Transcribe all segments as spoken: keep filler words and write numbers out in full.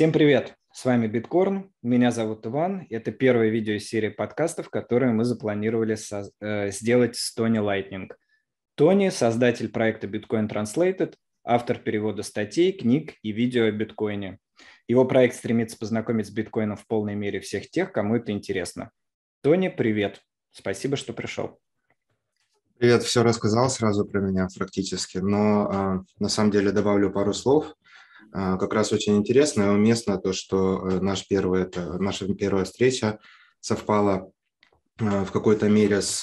Всем привет! С вами Биткорн, меня зовут Иван. Это первое видео из серии подкастов, которые мы запланировали со- э, сделать с Тони Лайтнинг. Тони – создатель проекта Bitcoin Translated, автор перевода статей, книг и видео о биткоине. Его проект стремится познакомить с биткоином в полной мере всех тех, кому это интересно. Тони, привет! Спасибо, что пришел. Привет, все рассказал сразу про меня практически, но э, на самом деле добавлю пару слов. Как раз очень интересно и уместно то, что наш первый, это, наша первая встреча совпала в какой-то мере с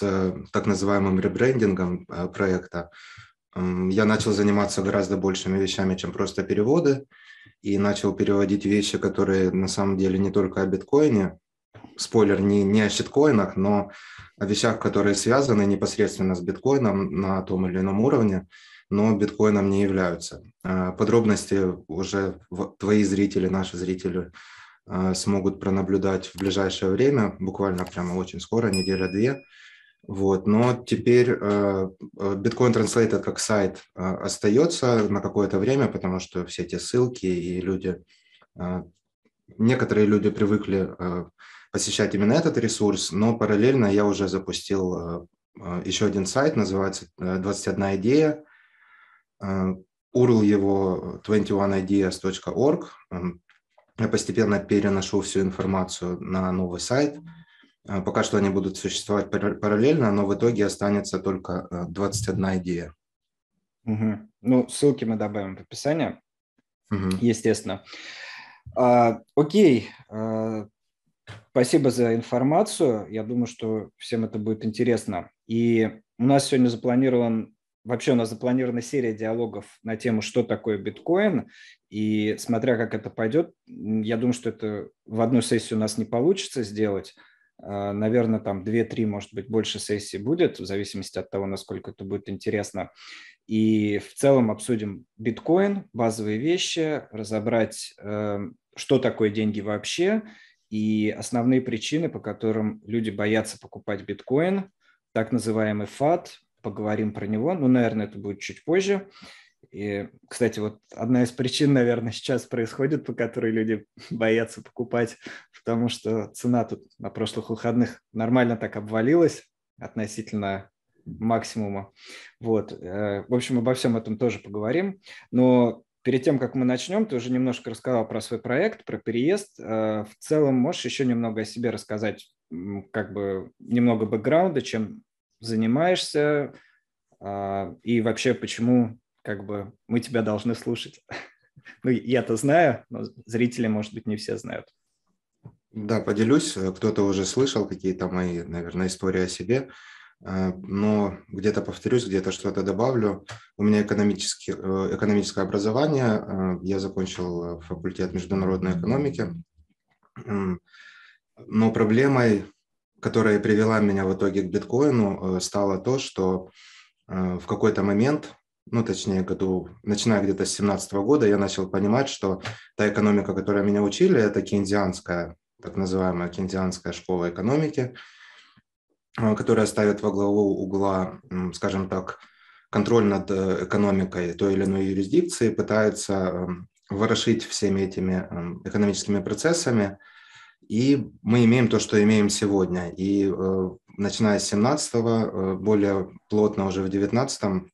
так называемым ребрендингом проекта. Я начал заниматься гораздо большими вещами, чем просто переводы, и начал переводить вещи, которые на самом деле не только о биткоине, спойлер, не, не о щиткоинах, но о вещах, которые связаны непосредственно с биткоином на том или ином уровне, но биткоином не являются. Подробности уже твои зрители, наши зрители смогут пронаблюдать в ближайшее время, буквально прямо очень скоро, неделя-две. Вот. Но теперь Bitcoin Translated как сайт остается на какое-то время, потому что все эти ссылки и люди, некоторые люди привыкли посещать именно этот ресурс, но параллельно я уже запустил еще один сайт, называется двадцать одна идея. ю ар эл его двадцать один ideas точка орг. Я постепенно переношу всю информацию на новый сайт. Пока что они будут существовать параллельно, но в итоге останется только двадцать одна идея. Угу. Ну, ссылки мы добавим в описание, угу. Естественно. А, окей. А, спасибо за информацию. Я думаю, что всем это будет интересно. И у нас сегодня запланирован Вообще у нас запланирована серия диалогов на тему, что такое биткоин, и смотря как это пойдет, я думаю, что это в одну сессию у нас не получится сделать. Наверное, там две-три, может быть, больше сессий будет, в зависимости от того, насколько это будет интересно. И в целом обсудим биткоин, базовые вещи, разобрать, что такое деньги вообще, и основные причины, по которым люди боятся покупать биткоин, так называемый эф эй ти. Поговорим про него, ну, наверное, это будет чуть позже. И, кстати, вот одна из причин, наверное, сейчас происходит, по которой люди боятся покупать, потому что цена тут на прошлых выходных нормально так обвалилась относительно максимума. Вот. В общем, обо всем этом тоже поговорим. Но перед тем, как мы начнем, ты уже немножко рассказал про свой проект, про переезд. В целом можешь еще немного о себе рассказать, как бы немного бэкграунда, чем занимаешься и вообще почему как бы мы тебя должны слушать. Ну, я-то знаю, но зрители, может быть, не все знают. Да, поделюсь. Кто-то уже слышал какие-то мои, наверное, истории о себе, но где-то повторюсь, где-то что-то добавлю. У меня экономически, экономическое образование. Я закончил факультет международной экономики, но проблемой, которая привела меня в итоге к биткоину, стало то, что в какой-то момент, ну, точнее, году, начиная где-то с две тысячи семнадцатого года, я начал понимать, что та экономика, которую меня учили, это кейнзианская, так называемая кейнзианская школа экономики, которая ставит во главу угла, скажем так, контроль над экономикой той или иной юрисдикции, пытается ворошить всеми этими экономическими процессами, и мы имеем то, что имеем сегодня. И э, начиная с семнадцатого, более плотно уже в девятнадцатом,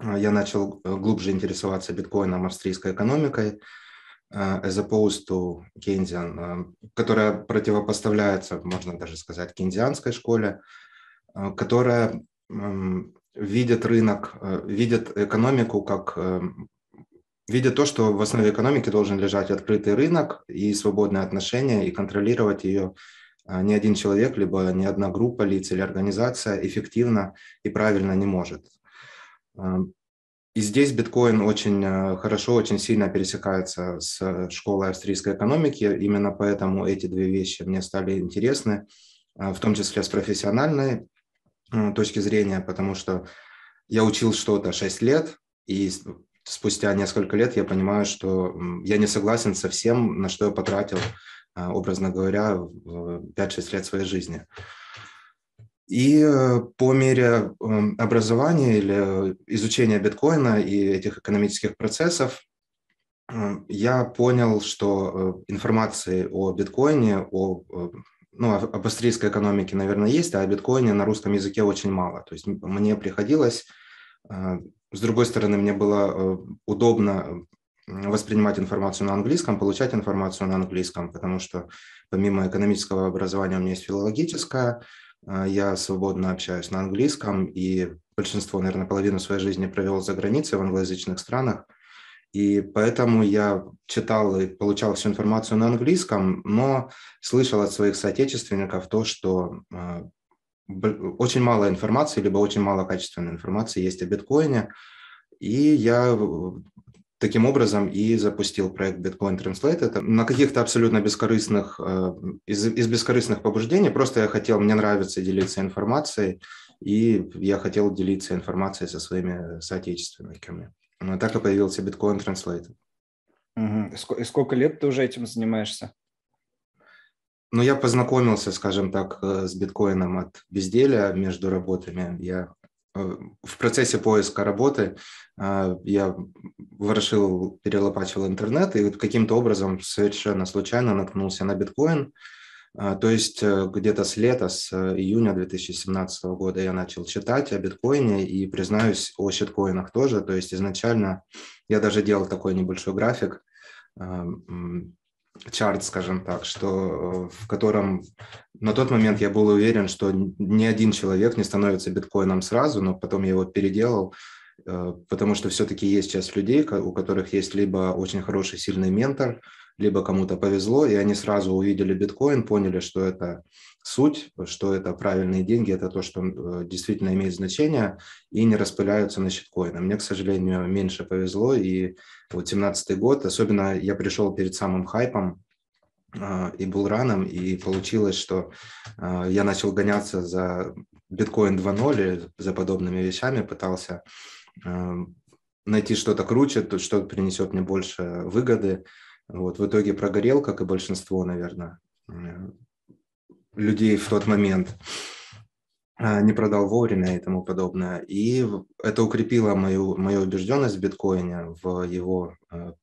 я начал глубже интересоваться биткоином, австрийской экономикой, э, as opposed to Keynesian, э, которая противопоставляется, можно даже сказать, кейнзианской школе, э, которая э, видит рынок, э, видит экономику как... Э, видя то, что в основе экономики должен лежать открытый рынок и свободные отношения, и контролировать ее ни один человек, либо ни одна группа лиц или организация эффективно и правильно не может. И здесь биткоин очень хорошо, очень сильно пересекается с школой австрийской экономики, именно поэтому эти две вещи мне стали интересны, в том числе с профессиональной точки зрения, потому что я учил что-то шесть лет, и... спустя несколько лет я понимаю, что я не согласен со всем, на что я потратил, образно говоря, пять-шесть лет своей жизни. И по мере образования или изучения биткоина и этих экономических процессов я понял, что информации о биткоине, о, ну, об австрийской экономике, наверное, есть, а о биткоине на русском языке очень мало. То есть мне приходилось, с другой стороны, мне было удобно воспринимать информацию на английском, получать информацию на английском, потому что помимо экономического образования у меня есть филологическое, я свободно общаюсь на английском, и большинство, наверное, половину своей жизни провел за границей, в англоязычных странах. И поэтому я читал и получал всю информацию на английском, но слышал от своих соотечественников то, что очень мало информации, либо очень мало качественной информации есть о биткоине. И я таким образом и запустил проект Bitcoin Translated. На каких-то абсолютно бескорыстных, из, из бескорыстных побуждений, просто я хотел, мне нравится делиться информацией, и я хотел делиться информацией со своими соотечественниками. Ну, так и появился Bitcoin Translated. Угу. И сколько лет ты уже этим занимаешься? Ну, я познакомился, скажем так, с биткоином от безделия между работами. Я в процессе поиска работы я ворошил, перелопачивал интернет и каким-то образом совершенно случайно наткнулся на биткоин. То есть где-то с лета, с июня две тысячи семнадцатого года я начал читать о биткоине и, признаюсь, о щиткоинах тоже. То есть изначально я даже делал такой небольшой график, чарт, скажем так, что, в котором на тот момент я был уверен, что ни один человек не становится биткоином сразу, но потом я его переделал, потому что все-таки есть часть людей, у которых есть либо очень хороший, сильный ментор, либо кому-то повезло, и они сразу увидели биткоин, поняли, что это суть, что это правильные деньги, это то, что действительно имеет значение, и не распыляются на щиткоины. Мне, к сожалению, меньше повезло, и вот семнадцатый год, особенно я пришел перед самым хайпом и был раном, и получилось, что я начал гоняться за биткоин два ноль, за подобными вещами, пытался найти что-то круче, что принесет мне больше выгоды. Вот, в итоге прогорел, как и большинство, наверное, людей в тот момент. Не продал вовремя и тому подобное. И это укрепило мою, мою убежденность в биткоине, в его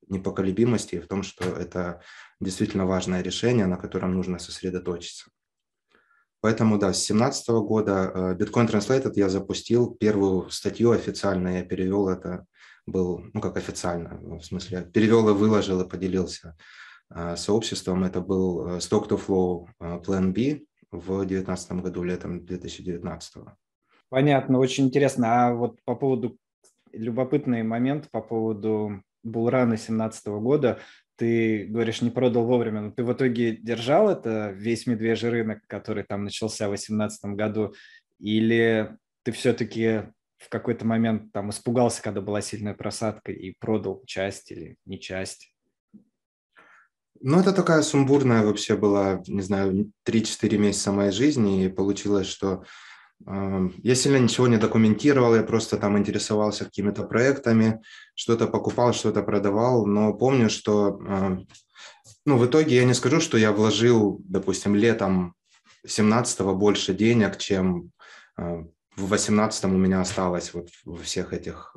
непоколебимости, в том, что это действительно важное решение, на котором нужно сосредоточиться. Поэтому, да, с две тысячи семнадцатого года Bitcoin Translated я запустил. Первую статью официально я перевел, это был, ну как официально, в смысле, перевел и выложил, и поделился сообществом. Это был Stock to Flow Plan B в две тысячи девятнадцатом году, летом две тысячи девятнадцатого. Понятно, очень интересно. А вот по поводу, любопытный момент по поводу булрана две тысячи семнадцатого года. Ты говоришь, не продал вовремя, но ты в итоге держал это, весь медвежий рынок, который там начался в две тысячи восемнадцатом году, или ты все-таки в какой-то момент там испугался, когда была сильная просадка, и продал часть или не часть? Ну, это такая сумбурная вообще была, не знаю, три-четыре месяца моей жизни, и получилось, что я сильно ничего не документировал, я просто там интересовался какими-то проектами, что-то покупал, что-то продавал, но помню, что, ну, в итоге я не скажу, что я вложил, допустим, летом семнадцатого больше денег, чем в восемнадцатом у меня осталось вот во всех этих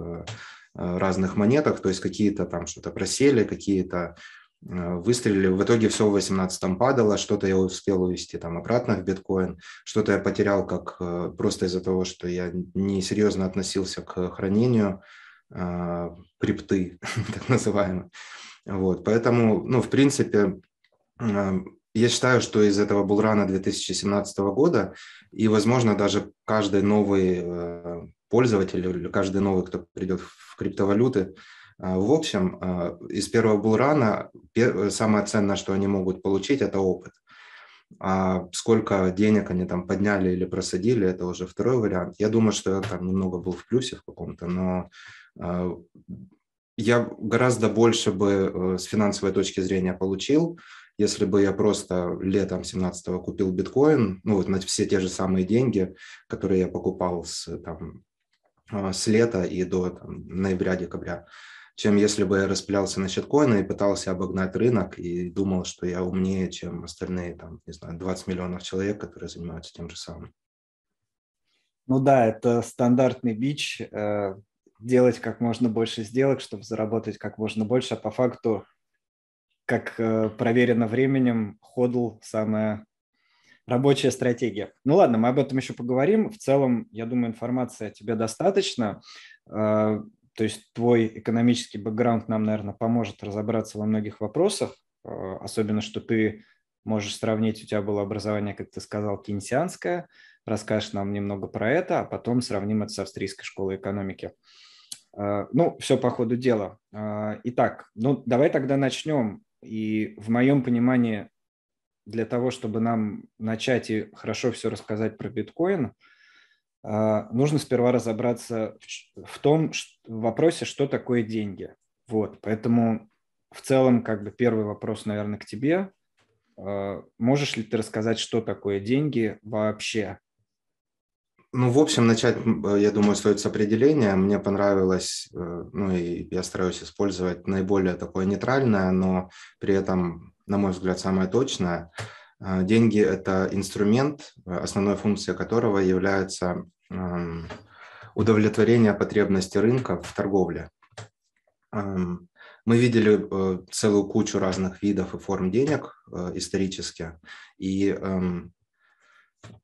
разных монетах, то есть какие-то там что-то просели, какие-то выстрелили. В итоге все в восемнадцатом падало, что-то я успел увести там обратно в биткоин, что-то я потерял как просто из-за того, что я несерьезно относился к хранению э, крипты, так называемой. Вот, поэтому, ну, в принципе, э, я считаю, что из этого булрана две тысячи семнадцатого года и, возможно, даже каждый новый э, пользователь или каждый новый, кто придет в криптовалюты, в общем, из первого булрана самое ценное, что они могут получить, это опыт. А сколько денег они там подняли или просадили, это уже второй вариант. Я думаю, что я там немного был в плюсе в каком-то, но я гораздо больше бы с финансовой точки зрения получил, если бы я просто летом две тысячи семнадцатого купил биткоин, ну вот на все те же самые деньги, которые я покупал с, там, с лета и до ноября-декабря, чем если бы я распылялся на щиткоины и пытался обогнать рынок и думал, что я умнее, чем остальные, там, не знаю, двадцать миллионов человек, которые занимаются тем же самым. Ну да, это стандартный бич. делать как можно больше сделок, чтобы заработать как можно больше, а по факту, как э, проверено временем, ходл – самая рабочая стратегия. Ну ладно, мы об этом еще поговорим. В целом, я думаю, информации о тебе достаточно. Э, то есть твой экономический бэкграунд нам, наверное, поможет разобраться во многих вопросах, э, особенно, что ты можешь сравнить, у тебя было образование, как ты сказал, кейнсианское. Расскажешь нам немного про это, а потом сравним это с австрийской школой экономики. Ну, все по ходу дела. Итак, ну давай тогда начнем. И в моем понимании, для того, чтобы нам начать и хорошо все рассказать про биткоин, нужно сперва разобраться в том в вопросе, что такое деньги. Вот, поэтому в целом, как бы первый вопрос, наверное, к тебе. Можешь ли ты рассказать, что такое деньги вообще? Ну, в общем, начать, я думаю, стоит с определения. Мне понравилось, ну и я стараюсь использовать наиболее такое нейтральное, но при этом, на мой взгляд, самое точное. Деньги – это инструмент, основной функцией которого является удовлетворение потребностей рынка в торговле. Мы видели целую кучу разных видов и форм денег исторически, и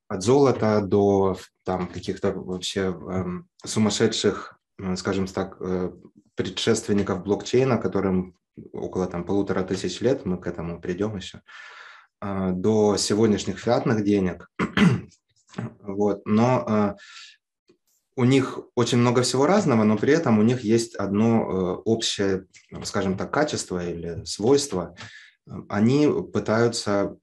от золота до там каких-то вообще сумасшедших, скажем так, предшественников блокчейна, которым около там полутора тысяч лет, мы к этому придем еще, до сегодняшних фиатных денег. Вот, но у них очень много всего разного, но при этом у них есть одно общее, скажем так, качество или свойство. Они пытаются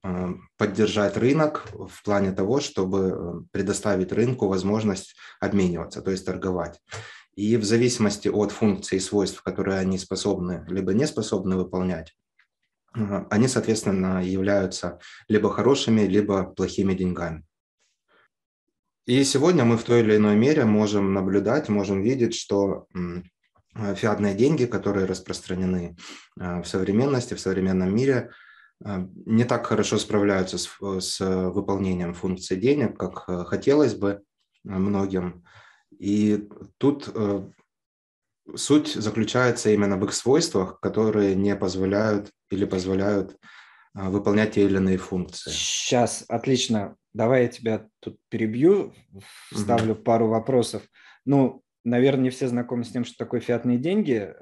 поддержать рынок в плане того, чтобы предоставить рынку возможность обмениваться, то есть торговать. И в зависимости от функций и свойств, которые они способны либо не способны выполнять, они, соответственно, являются либо хорошими, либо плохими деньгами. И сегодня мы в той или иной мере можем наблюдать, можем видеть, что фиатные деньги, которые распространены в современности, в современном мире, не так хорошо справляются с, с выполнением функций денег, как хотелось бы многим. И тут суть заключается именно в их свойствах, которые не позволяют или позволяют выполнять те или иные функции. Сейчас, отлично. Давай я тебя тут перебью, вставлю mm-hmm. пару вопросов. Ну, наверное, не все знакомы с тем, что такое фиатные деньги.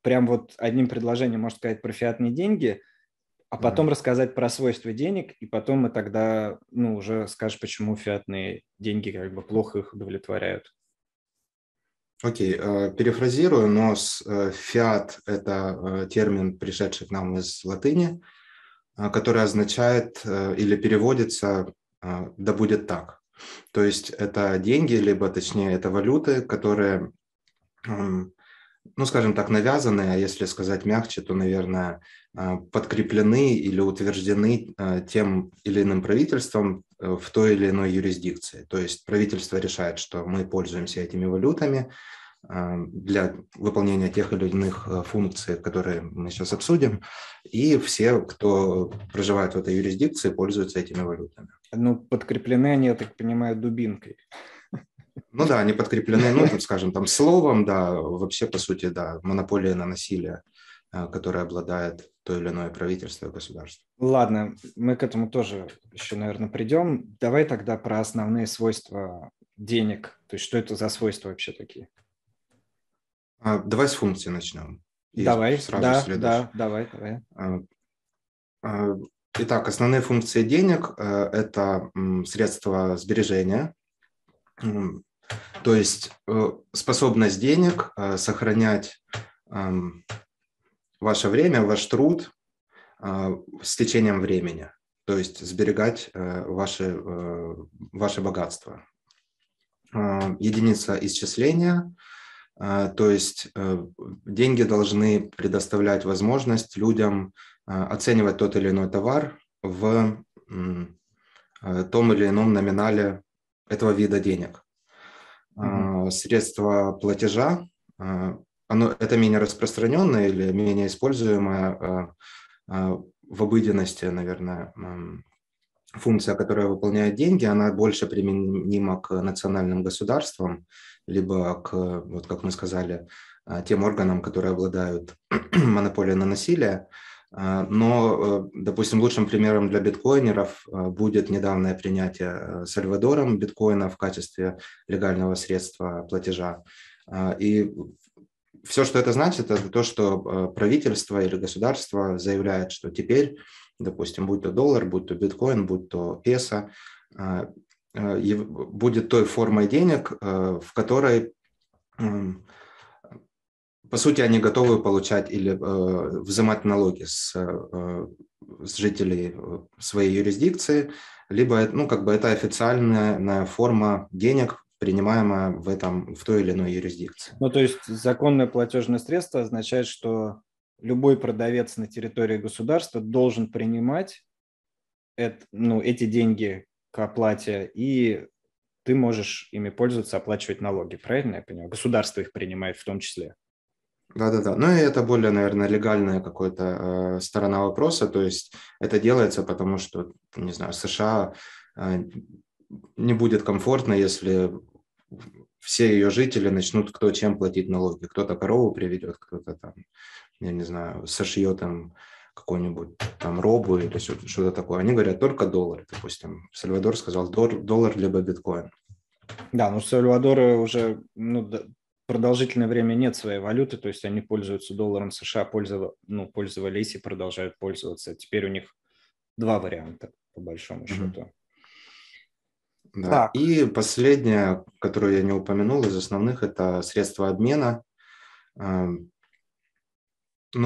Прям вот одним предложением можно сказать про фиатные деньги, а потом mm-hmm. рассказать про свойства денег, и потом мы тогда, ну, уже скажешь, почему фиатные деньги как бы плохо их удовлетворяют. Окей, okay. перефразирую, но фиат – это термин, пришедший к нам из латыни, который означает или переводится «да будет так». То есть это деньги, либо точнее это валюты, которые, ну скажем так, навязаны, а если сказать мягче, то, наверное, подкреплены или утверждены тем или иным правительством в той или иной юрисдикции. То есть правительство решает, что мы пользуемся этими валютами для выполнения тех или иных функций, которые мы сейчас обсудим, и все, кто проживает в этой юрисдикции, пользуются этими валютами. Ну, подкреплены они, я так понимаю, дубинкой. Ну да, они подкреплены, ну, там, скажем, там, словом, да, вообще, по сути, да, монополия на насилие, которой обладает то или иное правительство и государство. Ладно, мы к этому тоже еще, наверное, придем. Давай тогда про основные свойства денег, то есть что это за свойства вообще такие? Давай с функции начнем. И давай, сразу да, да, давай, давай. Итак, основные функции денег – это средства сбережения, то есть способность денег сохранять ваше время, ваш труд с течением времени, то есть сберегать ваши, ваши богатства. Единица исчисления – то есть деньги должны предоставлять возможность людям оценивать тот или иной товар в том или ином номинале этого вида денег. Mm-hmm. Средство платежа, оно, это менее распространенное или менее используемое в обыденности, наверное, функция, которая выполняет деньги, она больше применима к национальным государствам, либо к, вот как мы сказали, тем органам, которые обладают монополией на насилие. Но, допустим, лучшим примером для биткоинеров будет недавнее принятие Сальвадором биткоина в качестве легального средства платежа. И все, что это значит, это то, что правительство или государство заявляет, что теперь, допустим, будь то доллар, будь то биткоин, будь то песо, будет той формой денег, в которой, по сути, они готовы получать или э, взимать налоги с, э, с жителей своей юрисдикции, либо ну, как бы это официальная форма денег, принимаемая в, этом, в той или иной юрисдикции. Ну, то есть законное платежное средство означает, что любой продавец на территории государства должен принимать это, ну, эти деньги к оплате, и ты можешь ими пользоваться, оплачивать налоги. Правильно я понимаю? Государство их принимает в том числе. Да-да-да. Ну и это более, наверное, легальная какая-то э, сторона вопроса. То есть это делается, потому что, не знаю, США э, не будет комфортно, если все ее жители начнут кто чем платить налоги. Кто-то корову приведет, кто-то там, я не знаю, сошьет там какую-нибудь там робу или что-то такое. Они говорят только доллар, допустим. Сальвадор сказал доллар, доллар либо биткоин. Да, ну Сальвадора уже... Ну, продолжительное время нет своей валюты, то есть они пользуются долларом США, пользов... ну, пользовались и продолжают пользоваться. Теперь у них два варианта, по большому счету. Да. Так. И последнее, которое я не упомянул из основных, это средства обмена. Но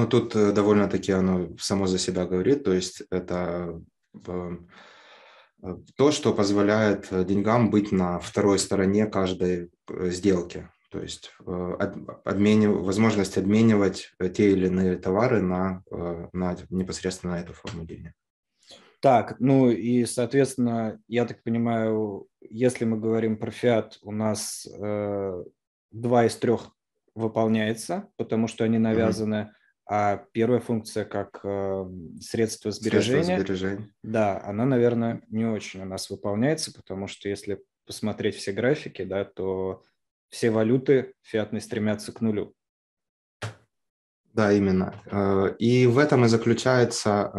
тут довольно-таки оно само за себя говорит, то есть это... то, что позволяет деньгам быть на второй стороне каждой сделки. То есть обменив... возможность обменивать те или иные товары на, на непосредственно на эту форму денег. Так, ну и, соответственно, я так понимаю, если мы говорим про фиат, у нас э, два из трех выполняется, потому что они навязаны, mm-hmm. а первая функция как э, средство сбережения, средство сбережения, да, она, наверное, не очень у нас выполняется, потому что если посмотреть все графики, да, то... все валюты фиатные стремятся к нулю. Да, именно. И в этом и заключается,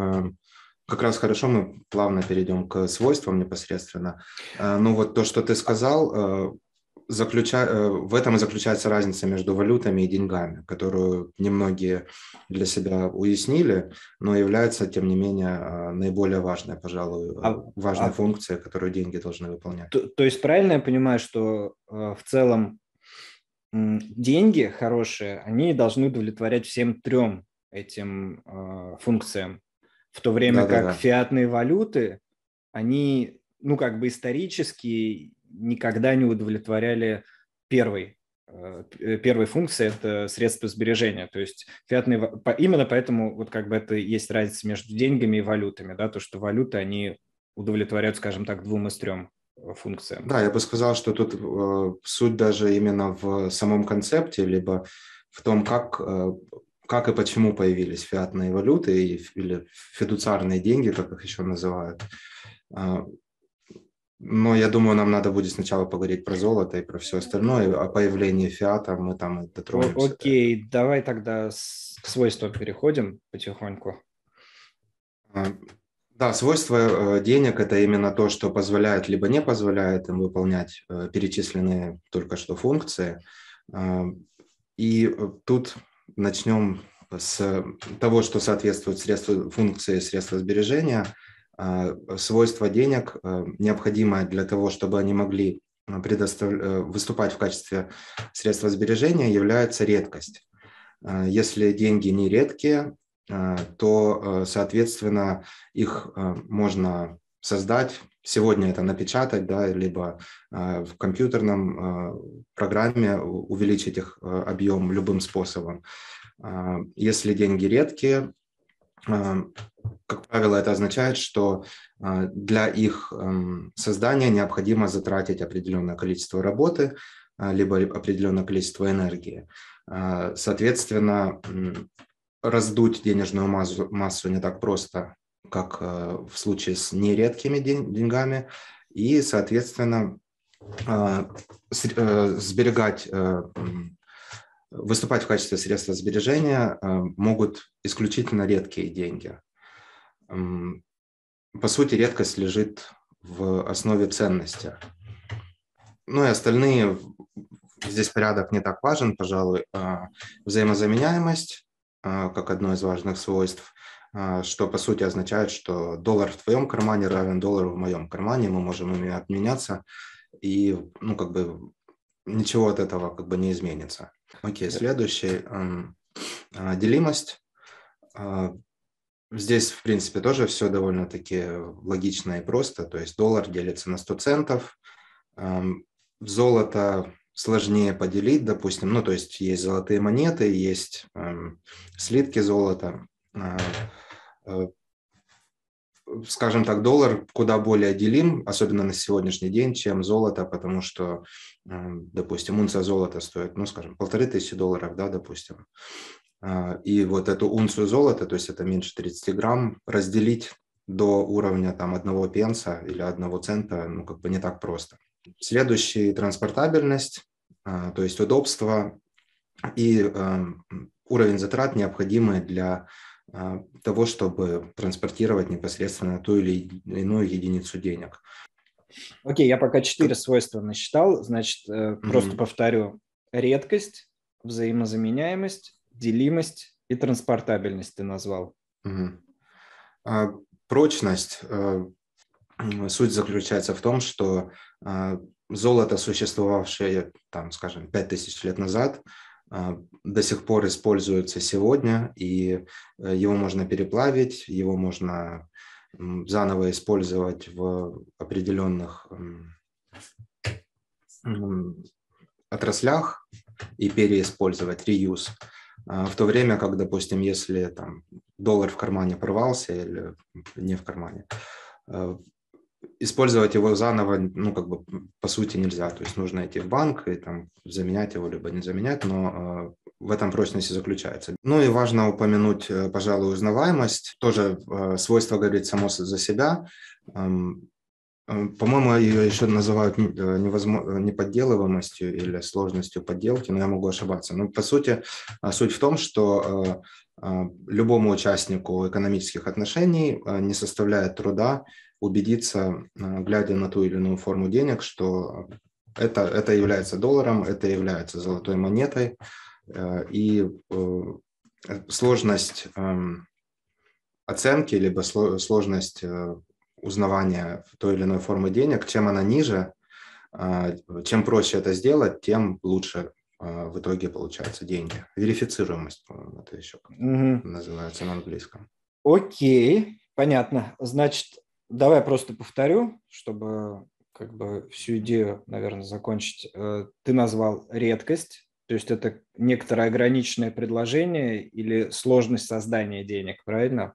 как раз хорошо, мы плавно перейдем к свойствам непосредственно. Ну вот то, что ты сказал, заключа... в этом и заключается разница между валютами и деньгами, которую немногие для себя уяснили, но является, тем не менее, наиболее важной, пожалуй, а... важной а... функцией, которую деньги должны выполнять. То, то есть правильно я понимаю, что в целом деньги хорошие, они должны удовлетворять всем трем этим э, функциям, в то время да, как да, да. фиатные валюты, они, ну, как бы исторически никогда не удовлетворяли первой, э, первой функции, это средство сбережения, то есть фиатные, именно поэтому вот как бы это и есть разница между деньгами и валютами, да, то, что валюты, они удовлетворяют, скажем так, двум из трем функциям. Да, я бы сказал, что тут э, суть даже именно в самом концепте, либо в том, как, э, как и почему появились фиатные валюты и, или фидуциарные деньги, как их еще называют. Э, но я думаю, нам надо будет сначала поговорить про золото и про все остальное, о появлении фиата мы там и дотронемся. О, окей, давай тогда с, к свойствам переходим потихоньку. Э, Да, свойства денег – это именно то, что позволяет либо не позволяет им выполнять перечисленные только что функции. И тут начнем с того, что соответствует средству, функции средства сбережения. Свойства денег, необходимое для того, чтобы они могли предостав... выступать в качестве средства сбережения, является редкость. Если деньги не редкие, то, соответственно, их можно создать. Сегодня это напечатать, да, либо в компьютерном программе увеличить их объем любым способом. Если деньги редкие, как правило, это означает, что для их создания необходимо затратить определенное количество работы, либо определенное количество энергии. Соответственно, раздуть денежную массу, массу не так просто, как в случае с нередкими деньгами, и, соответственно, сберегать, выступать в качестве средства сбережения могут исключительно редкие деньги. По сути, редкость лежит в основе ценности. Ну и остальные, здесь порядок не так важен, пожалуй, взаимозаменяемость, как одно из важных свойств, что по сути означает, что доллар в твоем кармане равен доллару в моем кармане, мы можем ими обменяться, и ну, как бы, ничего от этого как бы не изменится. Окей, следующий. Делимость. Здесь, в принципе, тоже все довольно-таки логично и просто. То есть доллар делится на сто центов, золото сложнее поделить, допустим. Ну, то есть есть золотые монеты, есть слитки золота. Скажем так, доллар куда более делим, особенно на сегодняшний день, чем золото, потому что, допустим, унция золота стоит, ну, скажем, полторы тысячи долларов, да, допустим. И вот эту унцию золота, то есть это меньше тридцати грамм, разделить до уровня там одного пенса или одного цента, ну, как бы не так просто. Следующий – транспортабельность, то есть удобство и уровень затрат, необходимый для того, чтобы транспортировать непосредственно ту или иную единицу денег. Окей, okay, я пока четыре свойства насчитал, значит, просто mm-hmm. повторю. Редкость, взаимозаменяемость, делимость и транспортабельность ты назвал. Mm-hmm. а, прочность. А, суть заключается в том, что а, золото, существовавшее, там, скажем, пять тысяч лет назад, до сих пор используется сегодня, и его можно переплавить, его можно заново использовать в определенных отраслях и переиспользовать, реюз. В то время как, допустим, если там, доллар в кармане порвался или не в кармане, использовать его заново, ну, как бы, по сути, нельзя. То есть нужно идти в банк и там заменять его, либо не заменять, но э, в этом прочность и заключается. Ну и важно упомянуть, э, пожалуй, узнаваемость. Тоже э, свойство говорит само за себя. Эм, э, по-моему, ее еще называют невозможно, неподделываемостью или сложностью подделки, но я могу ошибаться. Но, по сути, э, суть в том, что э, э, любому участнику экономических отношений э, не составляет труда убедиться, глядя на ту или иную форму денег, что это, это является долларом, это является золотой монетой, и сложность оценки, либо сложность узнавания той или иной формы денег, чем она ниже, чем проще это сделать, тем лучше в итоге получаются деньги. Верифицируемость, по-моему, это еще mm-hmm. называется на английском. Окей, понятно. Значит, давай просто повторю, чтобы как бы всю идею, наверное, закончить. Ты назвал редкость, то есть это некоторое ограниченное предложение или сложность создания денег, правильно?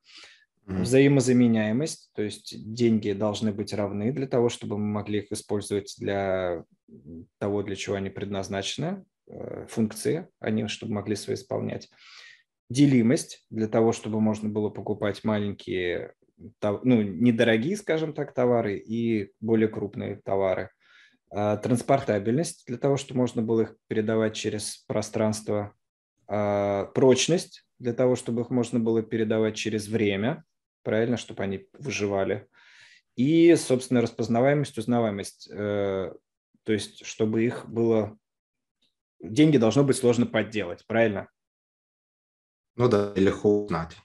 Mm-hmm. Взаимозаменяемость, то есть деньги должны быть равны для того, чтобы мы могли их использовать для того, для чего они предназначены, функции, они чтобы могли свои исполнять. Делимость, для того, чтобы можно было покупать маленькие, ну, недорогие, скажем так, товары и более крупные товары. Транспортабельность для того, чтобы можно было их передавать через пространство. Прочность для того, чтобы их можно было передавать через время, правильно, чтобы они выживали. И, собственно, распознаваемость, узнаваемость. То есть, чтобы их было... Деньги должно быть сложно подделать, правильно? Ну да, легко узнать.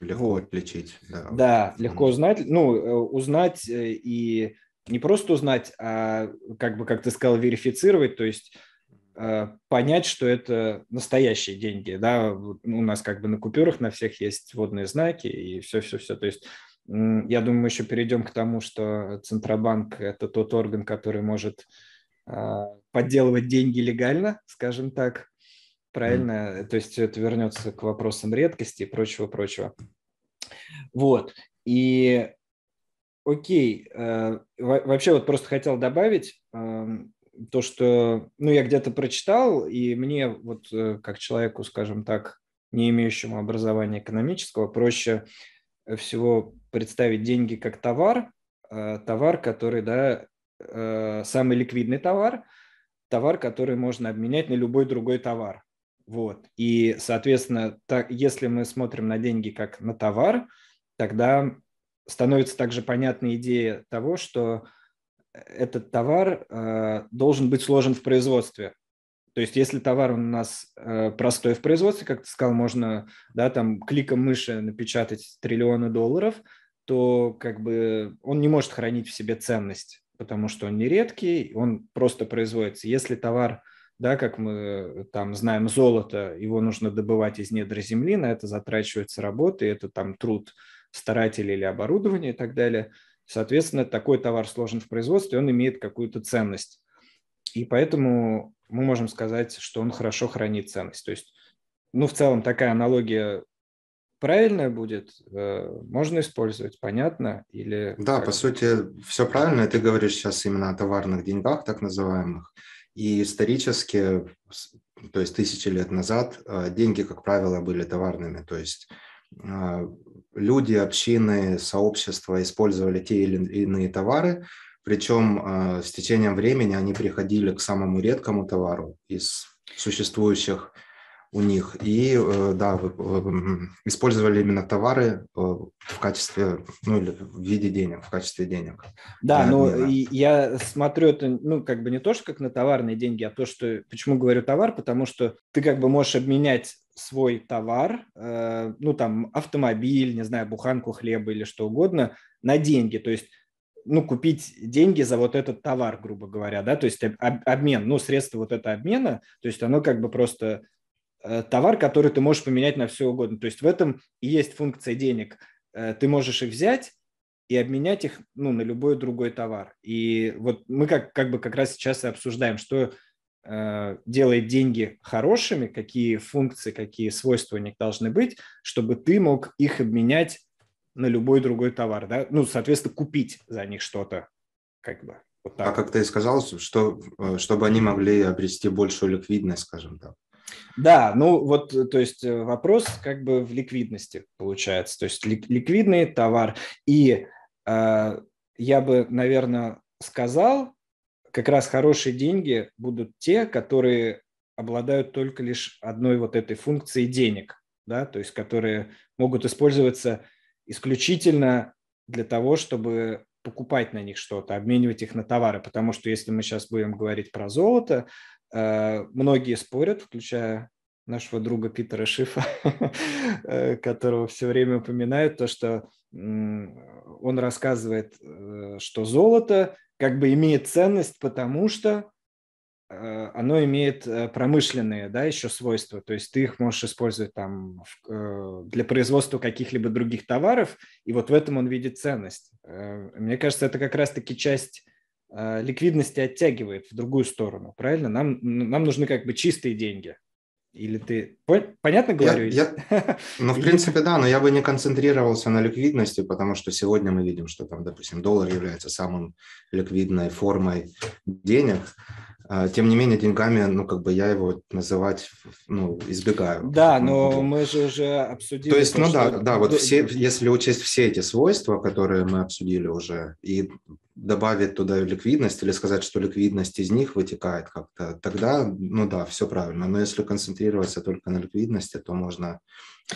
Легко отличить. Да, да mm. легко узнать. Ну, узнать и не просто узнать, а как бы, как ты сказал, верифицировать, то есть понять, что это настоящие деньги. Да? У нас как бы на купюрах на всех есть водные знаки и все-все-все. То есть я думаю, мы еще перейдем к тому, что Центробанк – это тот орган, который может подделывать деньги легально, скажем так. Правильно, то есть это вернется к вопросам редкости и прочего-прочего. Вот, и окей, вообще вот просто хотел добавить то, что, ну, я где-то прочитал, и мне вот как человеку, скажем так, не имеющему образования экономического, проще всего представить деньги как товар, товар, который, да, самый ликвидный товар, товар, который можно обменять на любой другой товар. Вот. И, соответственно, так, если мы смотрим на деньги как на товар, тогда становится также понятна идея того, что этот товар э, должен быть сложен в производстве. То есть если товар у нас э, простой в производстве, как ты сказал, можно, да, там, кликом мыши напечатать триллионы долларов, то как бы он не может хранить в себе ценность, потому что он не редкий, он просто производится. Если товар, да, как мы там знаем, золото, его нужно добывать из недр земли, на это затрачивается работа, и это там труд старателей или оборудования и так далее. Соответственно, такой товар сложен в производстве, он имеет какую-то ценность. И поэтому мы можем сказать, что он хорошо хранит ценность. То есть, ну, в целом такая аналогия правильная будет, можно использовать, понятно? Или да, по сути, все правильно. Ты говоришь сейчас именно о товарных деньгах, так называемых. И исторически, то есть тысячи лет назад, деньги, как правило, были товарными. То есть люди, общины, сообщества использовали те или иные товары, причем с течением времени они приходили к самому редкому товару из существующих у них. И да, использовали именно товары в качестве, ну, или в виде денег, в качестве денег. Да, но я смотрю это, ну, как бы не то, что как на товарные деньги, а то, что... Почему говорю товар? Потому что ты как бы можешь обменять свой товар, э, ну, там, автомобиль, не знаю, буханку хлеба или что угодно, на деньги. То есть, ну, купить деньги за вот этот товар, грубо говоря, да, то есть об, обмен, ну, средство вот это обмена, то есть оно как бы просто... товар, который ты можешь поменять на все угодно. То есть в этом и есть функция денег. Ты можешь их взять и обменять их, ну, на любой другой товар. И вот мы как, как бы как раз сейчас и обсуждаем, что э, делает деньги хорошими, какие функции, какие свойства у них должны быть, чтобы ты мог их обменять на любой другой товар. Да? Ну, соответственно, купить за них что-то, как бы. Вот так. А как ты и сказал, что, чтобы они могли обрести большую ликвидность, скажем так. Да, ну вот, то есть вопрос как бы в ликвидности получается, то есть ликвидный товар. И э, я бы, наверное, сказал, как раз хорошие деньги будут те, которые обладают только лишь одной вот этой функцией денег, да, то есть которые могут использоваться исключительно для того, чтобы покупать на них что-то, обменивать их на товары, потому что если мы сейчас будем говорить про золото, многие спорят, включая нашего друга Питера Шифа, которого все время упоминают, то, что он рассказывает, что золото как бы имеет ценность, потому что оно имеет промышленные, да, еще свойства, то есть ты их можешь использовать там для производства каких-либо других товаров, и вот в этом он видит ценность. Мне кажется, это как раз-таки часть... ликвидности оттягивает в другую сторону, правильно? Нам, нам нужны как бы чистые деньги. Или ты... Понятно говорю? Я, я... Ну, в принципе, да, но я бы не концентрировался на ликвидности, потому что сегодня мы видим, что там, допустим, доллар является самым ликвидной формой денег. Тем не менее, деньгами, ну, как бы я его называть, ну, избегаю. Да, но мы же уже обсудили... То есть, то, ну, что... да, да, вот все, если учесть все эти свойства, которые мы обсудили уже, и добавить туда ликвидность или сказать, что ликвидность из них вытекает как-то, тогда, ну, да, все правильно. Но если концентрироваться только на ликвидности, то можно...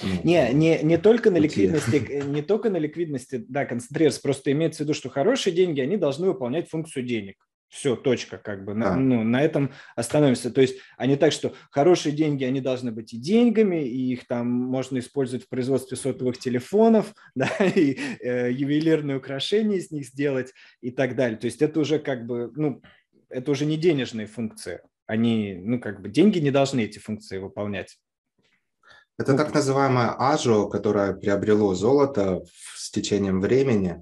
Ну, не, не, не только на ликвидности, не только на ликвидности, да, концентрироваться. Просто имеется в виду, что хорошие деньги, они должны выполнять функцию денег. Все, точка, как бы, на, ну, на этом остановимся. То есть, а не так, что хорошие деньги, они должны быть и деньгами, и их там можно использовать в производстве сотовых телефонов, да, и э, ювелирные украшения из них сделать и так далее. То есть это уже как бы, ну, это уже не денежные функции. Они, ну, как бы, деньги не должны эти функции выполнять. Это так называемое ажио, которое приобрело золото с течением времени.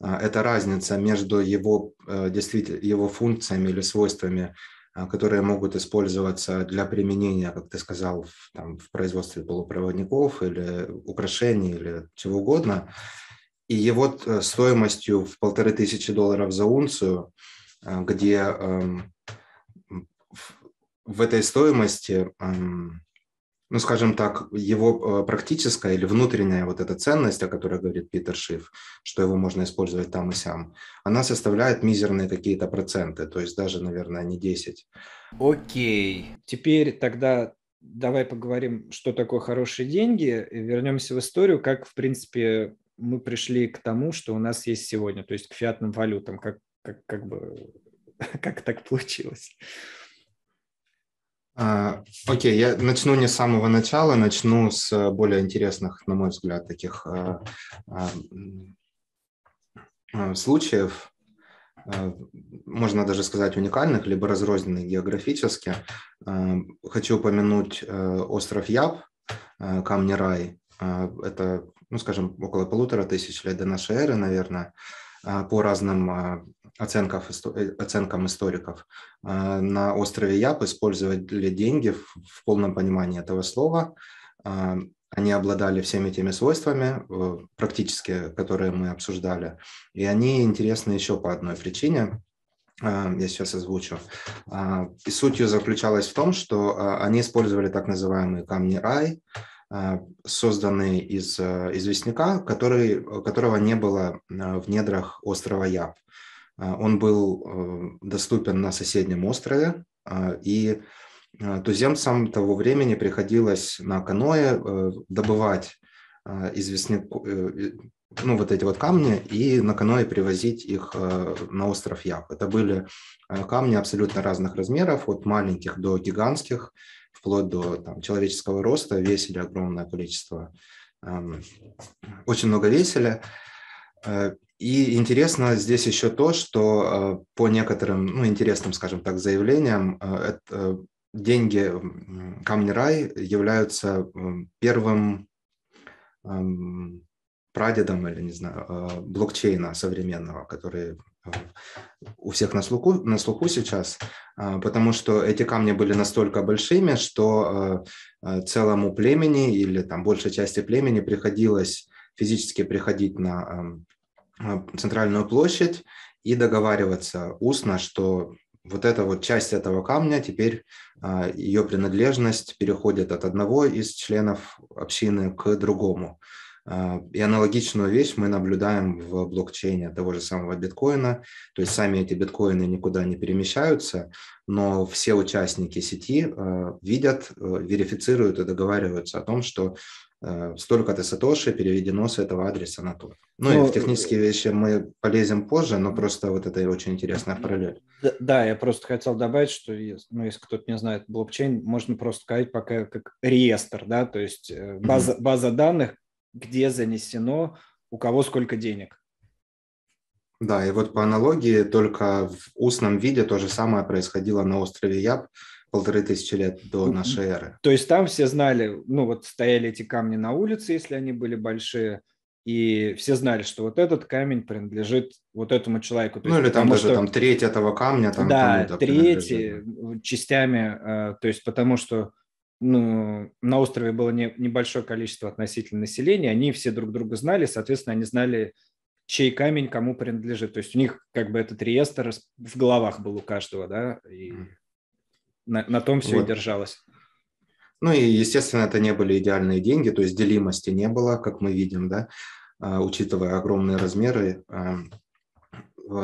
Это разница между его, действительно, его функциями или свойствами, которые могут использоваться для применения, как ты сказал, в, там, в производстве полупроводников или украшений или чего угодно, и его стоимостью в полторы тысячи долларов за унцию, где э, в этой стоимости... Э, ну, скажем так, его практическая или внутренняя вот эта ценность, о которой говорит Питер Шиф, что его можно использовать там и сям, она составляет мизерные какие-то проценты, то есть даже, наверное, не десять. Окей. Теперь тогда давай поговорим, что такое хорошие деньги, и вернемся в историю, как, в принципе, мы пришли к тому, что у нас есть сегодня, то есть к фиатным валютам, как, как, как бы, как так получилось. Окей, okay, я начну не с самого начала, начну с более интересных, на мой взгляд, таких случаев, можно даже сказать уникальных, либо разрозненных географически. Хочу упомянуть остров Яб, камни рай. Это, ну, скажем, около полутора тысяч лет до нашей эры, наверное, по разным оценков, оценкам историков. На острове Яб использовали деньги в полном понимании этого слова. Они обладали всеми теми свойствами, практически, которые мы обсуждали. И они интересны еще по одной причине, я сейчас озвучу. И сутью заключалась в том, что они использовали так называемые камни рай, созданный из известняка, который, которого не было в недрах острова Яб. Он был доступен на соседнем острове, и туземцам того времени приходилось на каное добывать известняк, ну, вот эти вот камни, и на каное привозить их на остров Яб. Это были камни абсолютно разных размеров, от маленьких до гигантских, вплоть до там, человеческого роста, весили огромное количество, очень много весили. И интересно здесь еще то, что по некоторым, ну, интересным, скажем так, заявлениям, деньги камни рай являются первым прадедом, или не знаю, блокчейна современного, который у всех на слуху, на слуху сейчас, потому что эти камни были настолько большими, что целому племени или там большей части племени приходилось физически приходить на центральную площадь и договариваться устно, что вот эта вот часть этого камня, теперь ее принадлежность переходит от одного из членов общины к другому. И аналогичную вещь мы наблюдаем в блокчейне того же самого биткоина. То есть сами эти биткоины никуда не перемещаются, но все участники сети видят, верифицируют и договариваются о том, что столько-то сатоши переведено с этого адреса на тот. Ну но... и в технические вещи мы полезем позже, но просто вот это очень интересная параллель. Да, да, я просто хотел добавить, что если, ну, если кто-то не знает блокчейн, можно просто сказать пока как реестр, да, то есть база, mm-hmm. база данных, где занесено, у кого сколько денег. Да, и вот по аналогии, только в устном виде то же самое происходило на острове Яб полторы тысячи лет до нашей эры. То есть там все знали, ну вот стояли эти камни на улице, если они были большие, и все знали, что вот этот камень принадлежит вот этому человеку. То ну есть, или там даже что... там, треть этого камня. Там, да, треть частями, то есть потому что ну, на острове было не, небольшое количество относительно населения, они все друг друга знали, соответственно, они знали, чей камень кому принадлежит. То есть у них как бы этот реестр в головах был у каждого, да, и на, на том все вот. И держалось. Ну и, естественно, это не были идеальные деньги, то есть делимости не было, как мы видим, да, учитывая огромные размеры,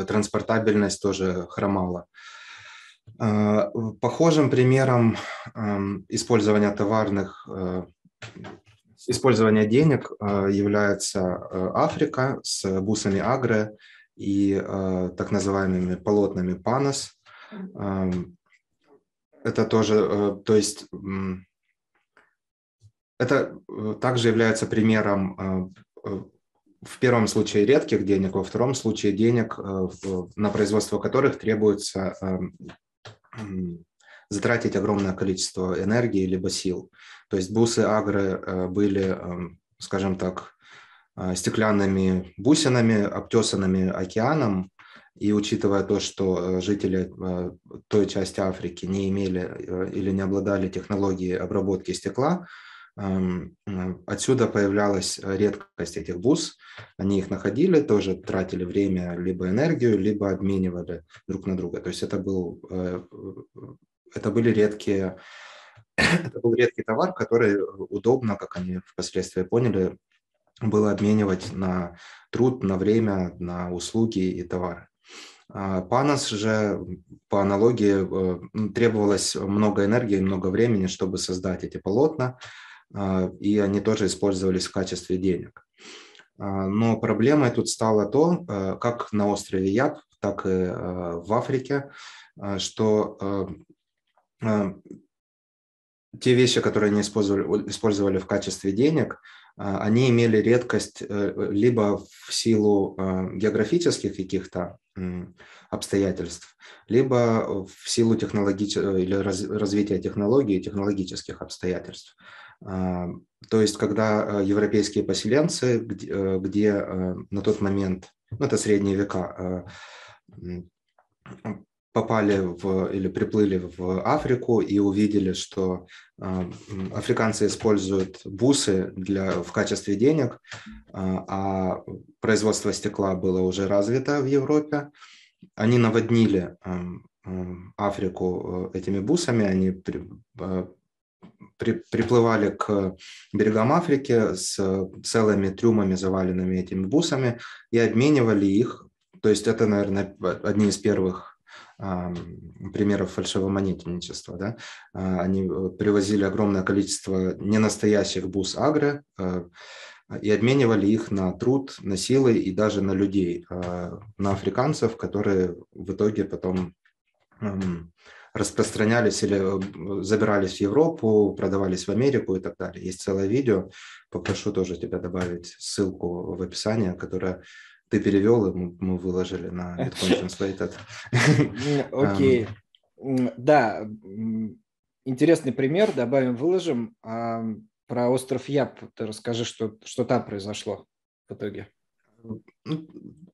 транспортабельность тоже хромала. Похожим примером использования товарных, использования денег является Африка с бусами агре и так называемыми полотнами панас. Это тоже, то есть, это также является примером в первом случае редких денег, во втором случае денег, на производство которых требуется затратить огромное количество энергии либо сил. То есть бусы агры были, скажем так, стеклянными бусинами, обтесанными океаном, и учитывая то, что жители той части Африки не имели или не обладали технологией обработки стекла, отсюда появлялась редкость этих бус, они их находили, тоже тратили время, либо энергию, либо обменивали друг на друга. То есть это, был, это были редкие это был редкий товар, который удобно, как они впоследствии поняли, было обменивать на труд, на время, на услуги и товары. Панос же, по аналогии, требовалось много энергии и много времени, чтобы создать эти полотна, и они тоже использовались в качестве денег. Но проблемой тут стало то, как на острове Яп, так и в Африке, что те вещи, которые они использовали, использовали в качестве денег, они имели редкость либо в силу географических каких-то обстоятельств, либо в силу технологич... или раз... развития технологий и технологических обстоятельств. То есть, когда европейские поселенцы, где, где на тот момент, ну, это средние века, попали в, или приплыли в Африку и увидели, что африканцы используют бусы для, в качестве денег, а производство стекла было уже развито в Европе, они наводнили Африку этими бусами, они при, при, приплывали к берегам Африки с целыми трюмами, заваленными этими бусами, и обменивали их. То есть это, наверное, одни из первых примеров фальшивомонетничества. Да? Они привозили огромное количество ненастоящих бус Агры и обменивали их на труд, на силы и даже на людей, на африканцев, которые в итоге потом распространялись или забирались в Европу, продавались в Америку и так далее. Есть целое видео, попрошу тоже тебя добавить ссылку в описании, которая... Ты перевел, и мы выложили на Bitcoin Translated. Окей. Да, интересный пример, добавим, выложим. Про остров Яп ты расскажи, что, что там произошло в итоге.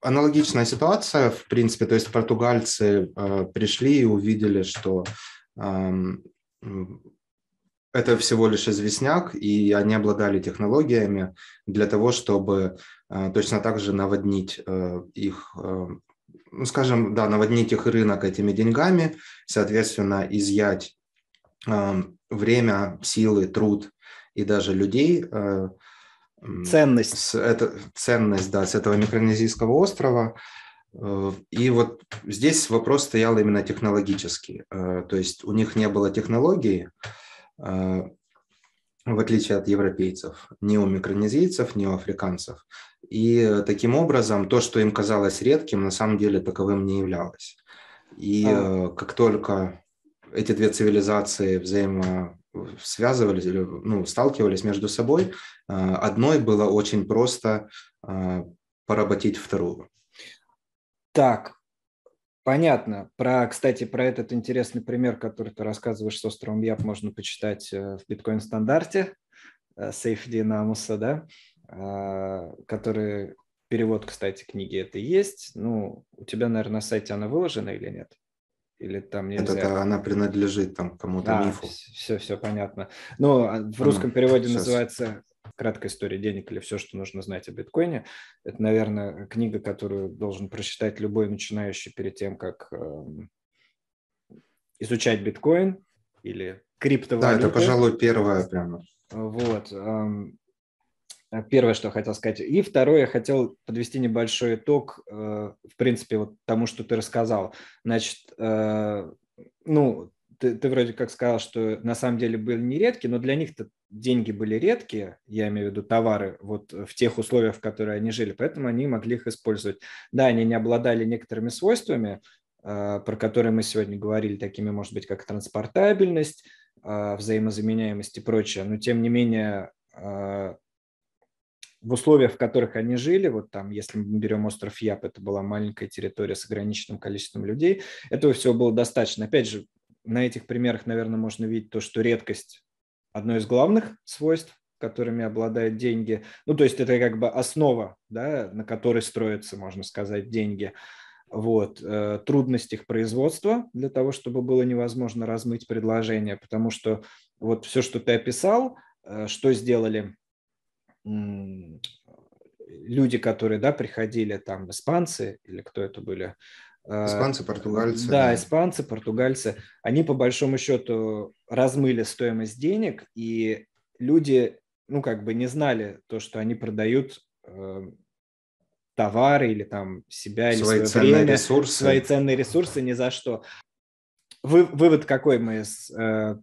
Аналогичная ситуация, в принципе. То есть португальцы пришли и увидели, что... Это всего лишь известняк, и они обладали технологиями для того, чтобы э, точно так же наводнить э, их, э, ну, скажем, да, наводнить их рынок этими деньгами, соответственно, изъять э, время, силы, труд и даже людей. Э, ценность. С, это, ценность, да, с этого микронезийского острова. И вот здесь вопрос стоял именно технологический. Э, то есть у них не было технологии, в отличие от европейцев, ни у микронезийцев, ни у африканцев. И таким образом то, что им казалось редким, на самом деле таковым не являлось. И а... как только эти две цивилизации взаимосвязывались, или, ну, сталкивались между собой, одной было очень просто поработить вторую. Так. Понятно. Про, кстати, про этот интересный пример, который ты рассказываешь с островом Яп, можно почитать в биткоин-стандарте Сейфедина Аммуса, да, который перевод, кстати, книги это и есть. Ну, у тебя, наверное, на сайте она выложена или нет? Или там нельзя? Это-то она принадлежит там кому-то, а, мифу. Все, все понятно. Ну, в русском а, переводе сейчас. Называется «Краткая история денег» или «Все, что нужно знать о биткоине». Это, наверное, книга, которую должен прочитать любой начинающий перед тем, как э, изучать биткоин или криптовалюту. Да, это, пожалуй, первое прямо. Вот. Э, первое, что хотел сказать. И второе, я хотел подвести небольшой итог, э, в принципе, вот тому, что ты рассказал. Значит, э, ну, ты, ты вроде как сказал, что на самом деле были нередки, но для них-то деньги были редкие, я имею в виду товары, вот в тех условиях, в которых они жили, поэтому они могли их использовать. Да, они не обладали некоторыми свойствами, про которые мы сегодня говорили, такими, может быть, как транспортабельность, взаимозаменяемость и прочее, но тем не менее в условиях, в которых они жили, вот там, если мы берем остров Яп, это была маленькая территория с ограниченным количеством людей, этого всего было достаточно. Опять же, на этих примерах, наверное, можно видеть то, что редкость одно из главных свойств, которыми обладают деньги. Ну, то есть это как бы основа, да, на которой строятся, можно сказать, деньги. Вот. Трудность их производства для того, чтобы было невозможно размыть предложение, потому что вот все, что ты описал, что сделали люди, которые, да, приходили, там, испанцы или кто это были, Испанцы, португальцы. Да, испанцы, португальцы. Они, по большому счету, размыли стоимость денег, и люди, ну, как бы не знали то, что они продают э, товары или там себя, или свои свое время, ресурсы. свои ценные ресурсы ни за что. Вы, вывод какой мы из, э,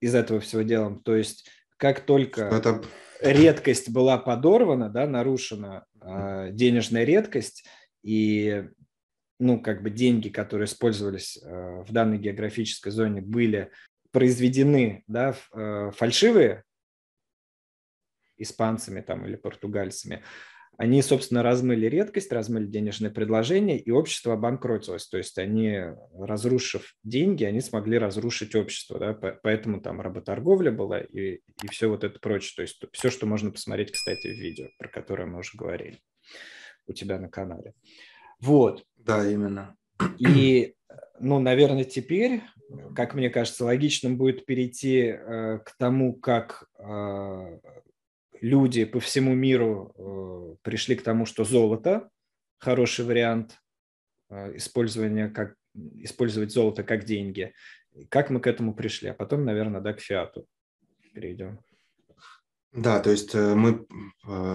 из этого всего делаем? То есть, как только это... редкость была подорвана, да, нарушена э, денежная редкость, и... ну, как бы деньги, которые использовались э, в данной географической зоне, были произведены, да, в, э, фальшивые испанцами там или португальцами, они, собственно, размыли редкость, размыли денежное предложение, и общество обанкротилось. То есть они, разрушив деньги, они смогли разрушить общество. Да? Поэтому там работорговля была и, и все вот это прочее. То есть все, что можно посмотреть, кстати, в видео, про которое мы уже говорили у тебя на канале. Вот. Да, именно. И, ну, наверное, теперь, как мне кажется, логичным будет перейти э, к тому, как э, люди по всему миру э, пришли к тому, что золото – хороший вариант э, использования, как, использовать золото как деньги. Как мы к этому пришли? А потом, наверное, да, к фиату перейдем. Да, то есть э, мы э,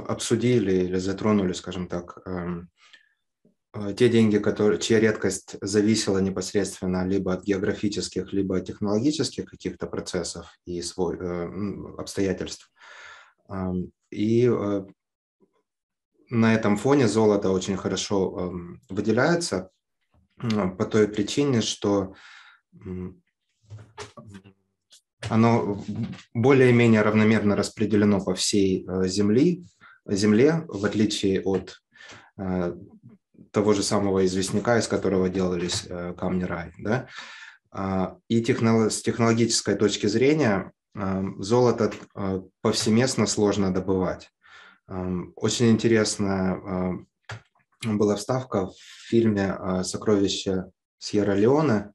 обсудили или затронули, скажем так, э, те деньги, которые, чья редкость зависела непосредственно либо от географических, либо от технологических каких-то процессов и свой, э, обстоятельств. И э, на этом фоне золото очень хорошо э, выделяется э, по той причине, что э, оно более-менее равномерно распределено по всей э, земли, земле, в отличие от... Э, того же самого известняка, из которого делались э, камни рай. Да? А, и техно- с технологической точки зрения э, золото э, повсеместно сложно добывать. Э, очень интересная э, была вставка в фильме э, «Сокровища Сьерра-Леоне»,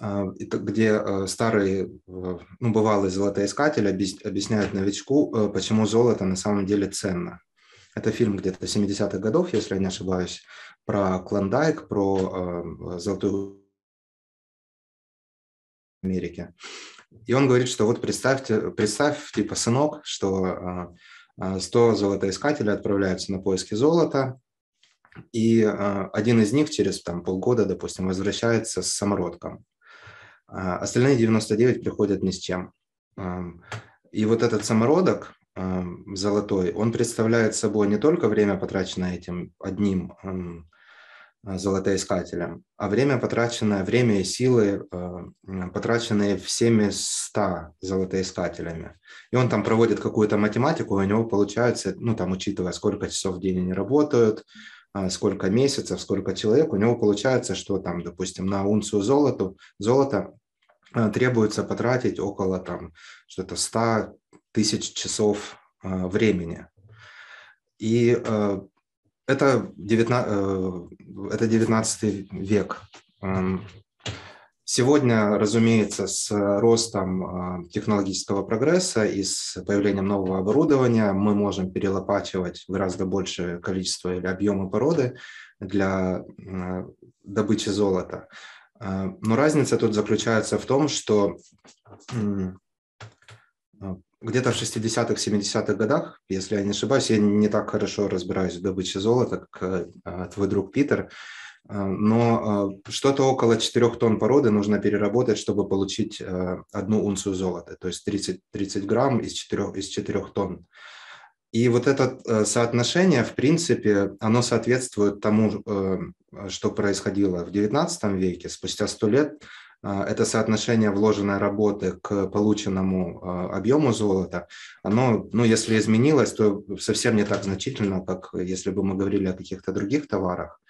э, где э, старый, э, ну, бывалый золотоискатель объяс- объясняет новичку, э, почему золото на самом деле ценно. Это фильм где-то семидесятых годов, если я не ошибаюсь, про Клондайк, про э, золотую Америке. И он говорит, что вот представьте, представь, типа, сынок, что э, сто золотоискателей отправляются на поиски золота, и э, один из них через там, полгода, допустим, возвращается с самородком. Э, остальные девяносто девять приходят ни с чем. Э, и вот этот самородок, золотой, он представляет собой не только время, потраченное этим одним золотоискателем, а время, потраченное, время и силы, потраченные всеми ста золотоискателями. И он там проводит какую-то математику, и у него получается, ну там, учитывая, сколько часов в день они работают, сколько месяцев, сколько человек, у него получается, что там, допустим, на унцию золота, золота требуется потратить около там что-то ста тысяч часов э, времени. И э, это, девятнадцатый век. Э, сегодня, разумеется, с ростом э, технологического прогресса и с появлением нового оборудования мы можем перелопачивать гораздо большее количество или объемы породы для э, добычи золота. Э, но разница тут заключается в том, что э, где-то в шестидесятых, семидесятых годах, если я не ошибаюсь, я не так хорошо разбираюсь в добыче золота, как э, твой друг Питер, э, но э, что-то около четырёх тонн породы нужно переработать, чтобы получить э, одну унцию золота, то есть тридцать, тридцать грамм из четырёх, из четырёх тонн. И вот это э, соотношение, в принципе, оно соответствует тому, э, что происходило в девятнадцатом веке, спустя сто лет. Это соотношение вложенной работы к полученному объему золота, оно, ну, если изменилось, то совсем не так значительно, как если бы мы говорили о каких-то других товарах.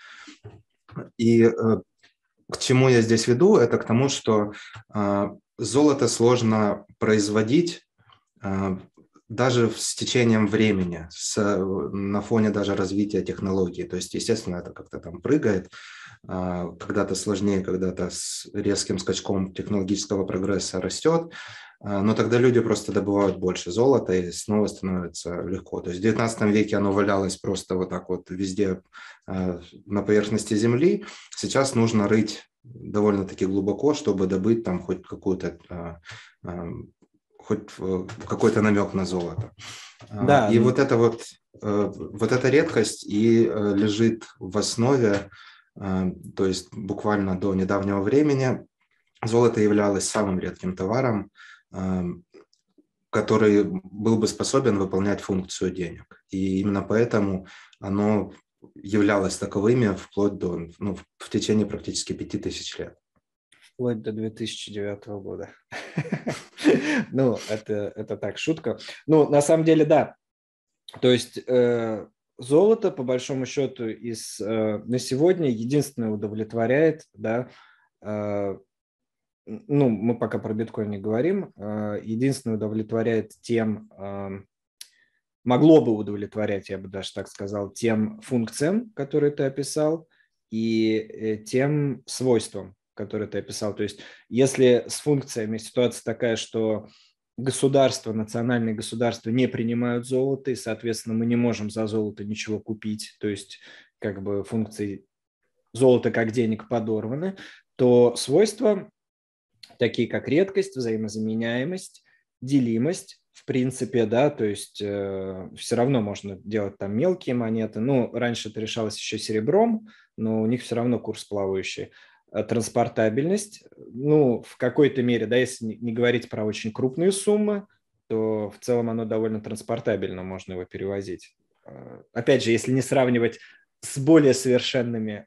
И к чему я здесь веду, это к тому, что золото сложно производить даже с течением времени, с, на фоне даже развития технологий. То есть, естественно, это как-то там прыгает, когда-то сложнее, когда-то с резким скачком технологического прогресса растет, но тогда люди просто добывают больше золота и снова становится легко. То есть в девятнадцатом веке оно валялось просто вот так вот везде на поверхности земли. Сейчас нужно рыть довольно-таки глубоко, чтобы добыть там хоть какую-то, хоть какой-то намек на золото. Да. И вот это вот, вот эта редкость и лежит в основе, то есть буквально до недавнего времени золото являлось самым редким товаром, который был бы способен выполнять функцию денег. И именно поэтому оно являлось таковыми вплоть до, ну, в течение практически пяти тысяч лет. Вплоть до две тысячи девятого года. Ну, это так, шутка. Ну, на самом деле, да. То есть золото, по большому счету, из, на сегодня единственное удовлетворяет, да, ну, мы пока про биткоин не говорим, единственное удовлетворяет тем, могло бы удовлетворять, я бы даже так сказал, тем функциям, которые ты описал, и тем свойствам, которые ты описал. То есть если с функциями ситуация такая, что государства, национальные государства не принимают золото, и, соответственно, мы не можем за золото ничего купить, то есть как бы функции золота как денег подорваны, то свойства, такие как редкость, взаимозаменяемость, делимость, в принципе, да, то есть э, все равно можно делать там мелкие монеты. Ну, раньше это решалось еще серебром, но у них все равно курс плавающий. Транспортабельность, ну, в какой-то мере, да, если не говорить про очень крупные суммы, то в целом оно довольно транспортабельно, можно его перевозить. Опять же, если не сравнивать с более совершенными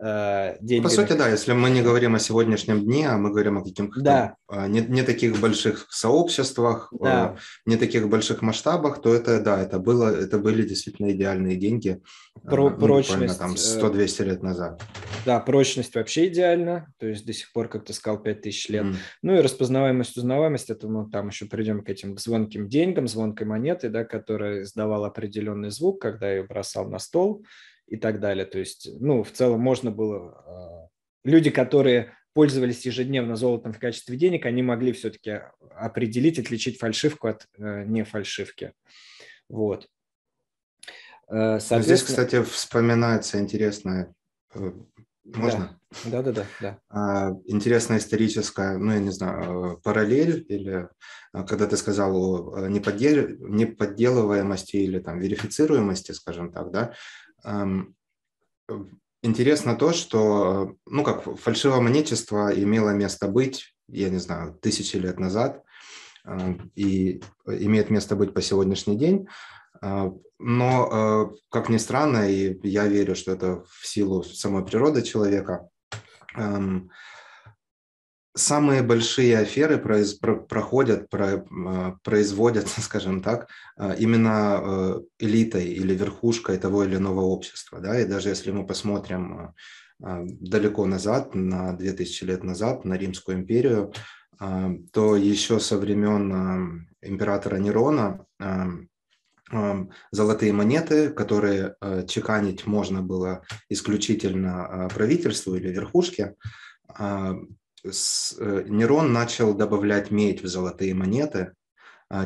деньгами. По сути, да, если мы не говорим о сегодняшнем дне, а мы говорим о каких-то да. не, не таких больших сообществах, да. не таких больших масштабах, то это, да, это, было, это были действительно идеальные деньги. Про, ну, прочность. Там сто-двести лет назад. Да, прочность вообще идеальна, то есть до сих пор, как ты сказал, пять тысяч лет. Mm. Ну и распознаваемость, узнаваемость, это мы там еще придем к этим звонким деньгам, звонкой монеты, да, которая издавала определенный звук, когда ее бросал на стол. И так далее. То есть, ну, в целом можно было... Люди, которые пользовались ежедневно золотом в качестве денег, они могли все-таки определить, отличить фальшивку от нефальшивки. Вот. Соответственно... Здесь, кстати, вспоминается интересное... Можно? Да, да, да. да, да. Интересная историческая, ну, я не знаю, параллель, или когда ты сказал о неподдел... неподделываемости или там верифицируемости, скажем так, да, интересно то, что, ну, как фальшивомонетчество имело место быть, я не знаю, тысячи лет назад и имеет место быть по сегодняшний день, но, как ни странно, и я верю, что это в силу самой природы человека, самые большие аферы произ, проходят, про, производятся, скажем так, именно элитой или верхушкой того или иного общества. Да? И даже если мы посмотрим далеко назад, на две тысячи лет назад, на Римскую империю, то еще со времен императора Нерона золотые монеты, которые чеканить можно было исключительно правительству или верхушке, Нерон начал добавлять медь в золотые монеты,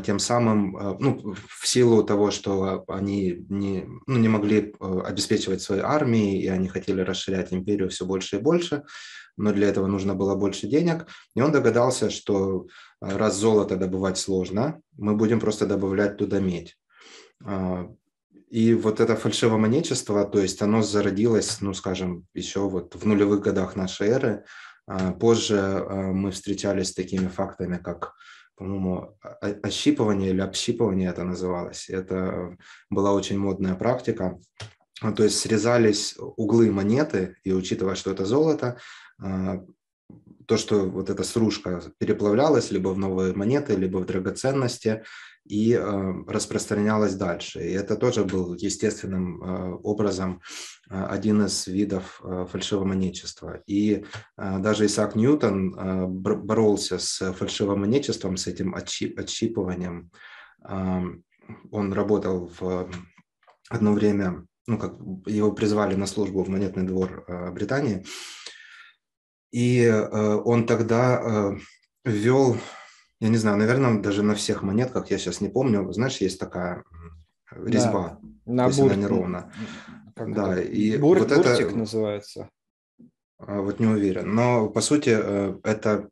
тем самым, ну, в силу того, что они не, ну, не могли обеспечивать свои армии, и они хотели расширять империю все больше и больше, но для этого нужно было больше денег. И он догадался, что раз золото добывать сложно, мы будем просто добавлять туда медь. И вот это фальшивомонетчество, то есть оно зародилось, ну, скажем, еще вот в нулевых годах нашей эры. Позже мы встречались с такими фактами, как, по-моему, ощипывание или общипывание это называлось. Это была очень модная практика. То есть срезались углы монеты, и учитывая, что это золото, то, что вот эта стружка переплавлялась либо в новые монеты, либо в драгоценности, и распространялась дальше. И это тоже был естественным образом один из видов фальшивомонетчества. И даже Исаак Ньютон боролся с фальшивомонетчеством, с этим отщипыванием. Он работал в одно время ну, как его призвали на службу в монетный двор э, Британии. И э, он тогда э, ввел, я не знаю, наверное, даже на всех монетках, я сейчас не помню, знаешь, есть такая резьба, да, то есть бурт, она неровна. Да, это? И бурт, вот буртик это, называется. Вот не уверен, но по сути это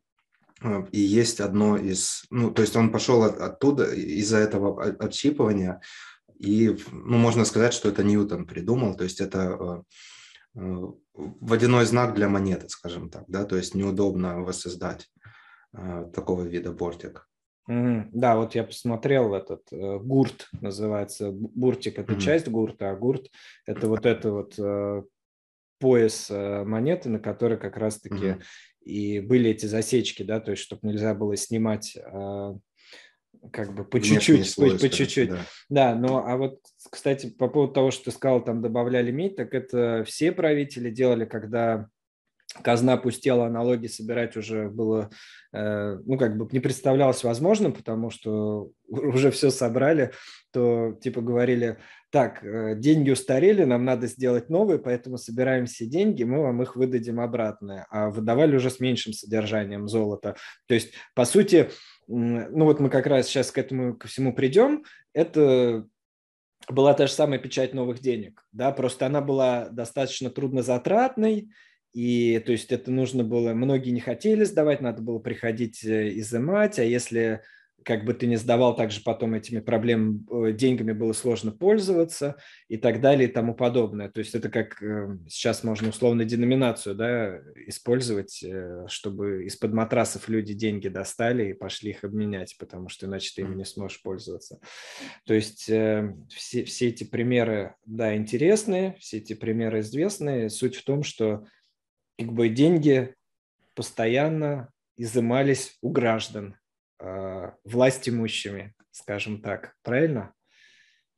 и есть одно из, ну, то есть он пошел от, оттуда из-за этого отщипывания, и, ну, можно сказать, что это Ньютон придумал, то есть это водяной знак для монеты, скажем так, да, то есть неудобно воссоздать такого вида бортик. Mm-hmm. Да, вот я посмотрел этот э, гурт, называется, буртик – это mm-hmm. часть гурта, а гурт – это вот это вот э, пояс э, монеты, на который как раз-таки mm-hmm. и были эти засечки, да, то есть чтобы нельзя было снимать э, как бы по чуть-чуть, по, по чуть-чуть. Да. Да, ну а вот, кстати, по поводу того, что ты сказал, там добавляли медь, так это все правители делали, когда… Казна пустела, налоги собирать уже было, ну, как бы не представлялось возможным, потому что уже все собрали, то типа говорили, так, деньги устарели, нам надо сделать новые, поэтому собираем все деньги, мы вам их выдадим обратно. А выдавали уже с меньшим содержанием золота. То есть, по сути, ну вот мы как раз сейчас к этому ко всему придем, это... была та же самая печать новых денег, да, просто она была достаточно труднозатратной. И то есть это нужно было, многие не хотели сдавать, надо было приходить изымать, а если как бы ты не сдавал, также потом этими проблемами, деньгами было сложно пользоваться и так далее и тому подобное. То есть это как сейчас можно условно деноминацию, да, использовать, чтобы из-под матрасов люди деньги достали и пошли их обменять, потому что иначе ты им не сможешь пользоваться. То есть все, все эти примеры, да, интересные, все эти примеры известные. Суть в том, что как бы деньги постоянно изымались у граждан, э, власть имущими, скажем так. Правильно?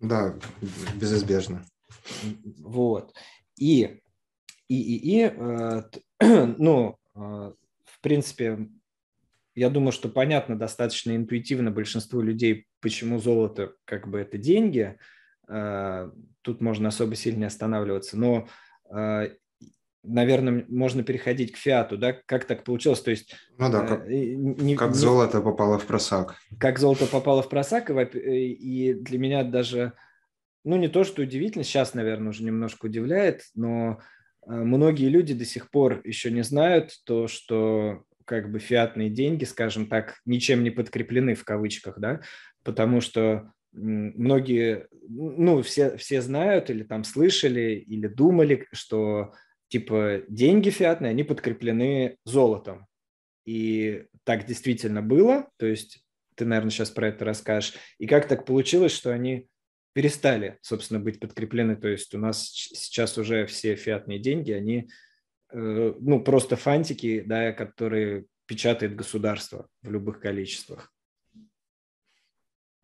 Да, безизбежно. Вот. И, и, и, и э, ну, э, в принципе, я думаю, что понятно достаточно интуитивно большинству людей, почему золото как бы это деньги. Э, тут можно особо сильно не останавливаться. Но... Э, наверное, можно переходить к фиату, да? Как так получилось? То есть, ну да, как, не, как не, золото попало в просак. Как золото попало в просак, и, и для меня даже, ну не то, что удивительно, сейчас, наверное, уже немножко удивляет, но многие люди до сих пор еще не знают то, что как бы фиатные деньги, скажем так, ничем не подкреплены в кавычках, да, потому что многие, ну все, все знают или там слышали, или думали, что типа деньги фиатные, они подкреплены золотом. И так действительно было. То есть ты, наверное, сейчас про это расскажешь. И как так получилось, что они перестали, собственно, быть подкреплены? То есть у нас сейчас уже все фиатные деньги, они э, ну, просто фантики, да, которые печатает государство в любых количествах.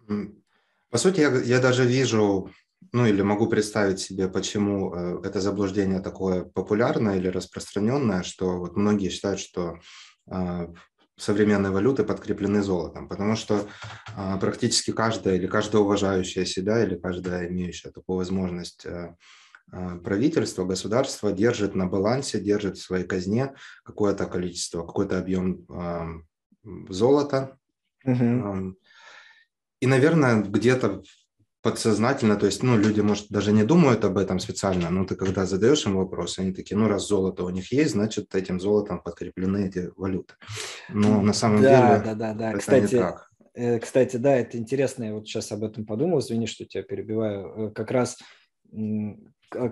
По сути, я, я даже вижу... Ну, или могу представить себе, почему это заблуждение такое популярное или распространенное, что вот многие считают, что современные валюты подкреплены золотом, потому что практически каждая или каждая уважающая себя или каждая имеющая такую возможность правительство, государство держит на балансе, держит в своей казне какое-то количество, какой-то объем золота. Угу. И, наверное, где-то... подсознательно, то есть, ну, люди, может, даже не думают об этом специально, но ты когда задаешь им вопрос, они такие, ну, раз золото у них есть, значит, этим золотом подкреплены эти валюты. Но на самом да, деле да, да, да. это кстати, не так. Э, кстати, да, это интересно, я вот сейчас об этом подумал, извини, что тебя перебиваю, как раз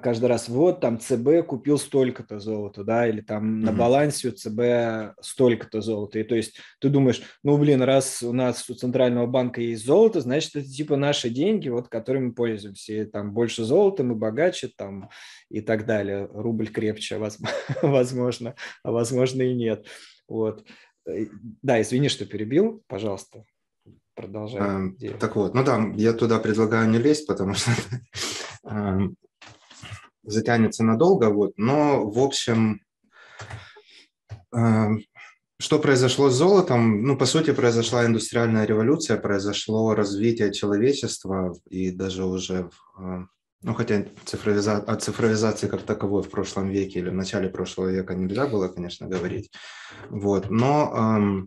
каждый раз, вот, там, ЦБ купил столько-то золота, да, или там mm-hmm. на балансе у ЦБ столько-то золота, и то есть ты думаешь, ну, блин, раз у нас у Центрального банка есть золото, значит, это типа наши деньги, вот, которыми мы пользуемся, и там больше золота, мы богаче, там, и так далее, рубль крепче, возможно, а возможно и нет, вот. Да, извини, что перебил, пожалуйста, продолжай. Так вот, ну, да, я туда предлагаю не лезть, потому что... затянется надолго, вот. Но, в общем, э, что произошло с золотом? Ну, по сути, произошла индустриальная революция, произошло развитие человечества, и даже уже э, Ну, хотя цифровиза... о цифровизации как таковой в прошлом веке или в начале прошлого века нельзя было, конечно, говорить. Вот. Но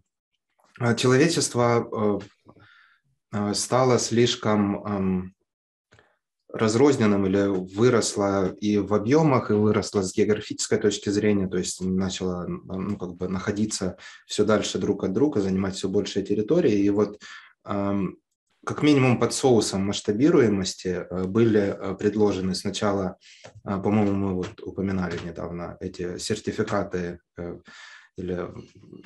э, человечество э, стало слишком э, разрозненным или выросло и в объемах, и выросло с географической точки зрения, то есть начало ну, как бы находиться все дальше друг от друга, занимать все большие территории. И вот... Э, как минимум под соусом масштабируемости были предложены сначала, по-моему, мы вот упоминали недавно эти сертификаты или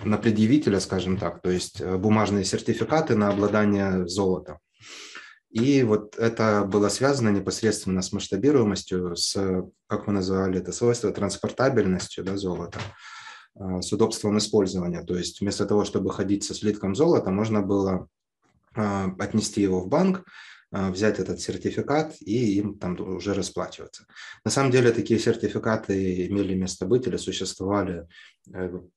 на предъявителя, скажем так, то есть бумажные сертификаты на обладание золотом. И вот это было связано непосредственно с масштабируемостью, с, как мы называли это свойство, транспортабельностью, да, золота, с удобством использования. То есть вместо того, чтобы ходить со слитком золота, можно было отнести его в банк, взять этот сертификат и им там уже расплачиваться. На самом деле такие сертификаты имели место быть или существовали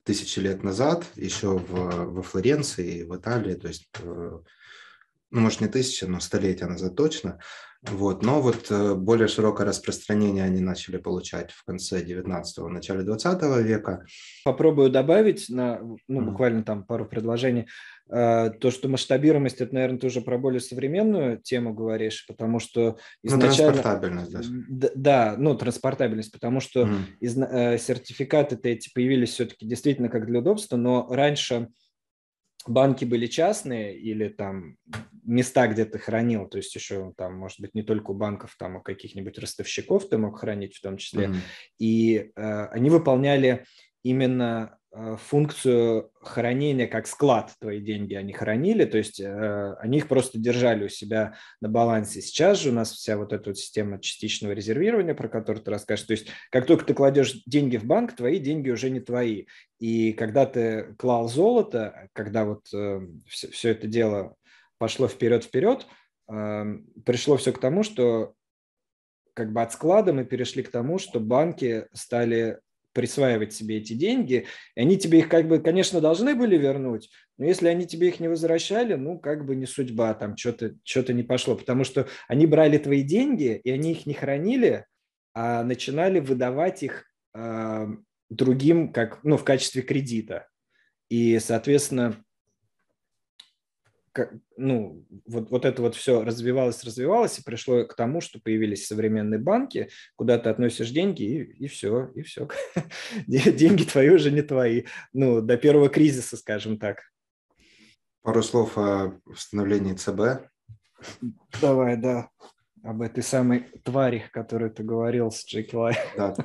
тысячи лет назад, еще в, во Флоренции и в Италии, то есть, ну, может, не тысячи, но столетия назад точно. Вот. Но вот более широкое распространение они начали получать в конце девятнадцатого, начале двадцатого века. Попробую добавить на, ну, буквально там пару предложений. То, что масштабируемость, это, наверное, ты уже про более современную тему говоришь, потому что изначально... Ну, транспортабельность даже. Да, да, ну, транспортабельность, потому что mm. из... сертификаты-то эти появились все-таки действительно как для удобства, но раньше банки были частные или там места, где ты хранил, то есть еще там, может быть, не только у банков, там у каких-нибудь ростовщиков ты мог хранить в том числе, mm. и э, они выполняли именно... функцию хранения как склад, твои деньги они хранили, то есть э, они их просто держали у себя на балансе. Сейчас же у нас вся вот эта вот система частичного резервирования, про которую ты расскажешь, то есть как только ты кладешь деньги в банк, твои деньги уже не твои. И когда ты клал золото, когда вот э, все, все это дело пошло вперед-вперед, э, пришло все к тому, что как бы от склада мы перешли к тому, что банки стали... присваивать себе эти деньги, и они тебе их, как бы, конечно, должны были вернуть, но если они тебе их не возвращали, ну, как бы не судьба, там что-то, что-то не пошло, потому что они брали твои деньги, и они их не хранили, а начинали выдавать их э, другим, как, ну, в качестве кредита. И, соответственно, как, ну, вот, вот это вот все развивалось, развивалось, и пришло к тому, что появились современные банки, куда ты относишь деньги, и, и все, и все. Деньги твои уже не твои. Ну, до первого кризиса, скажем так. Пару слов о становлении ЦБ. Давай, да. Об этой самой твари, которую ты говорил с Джеки Лай. Да.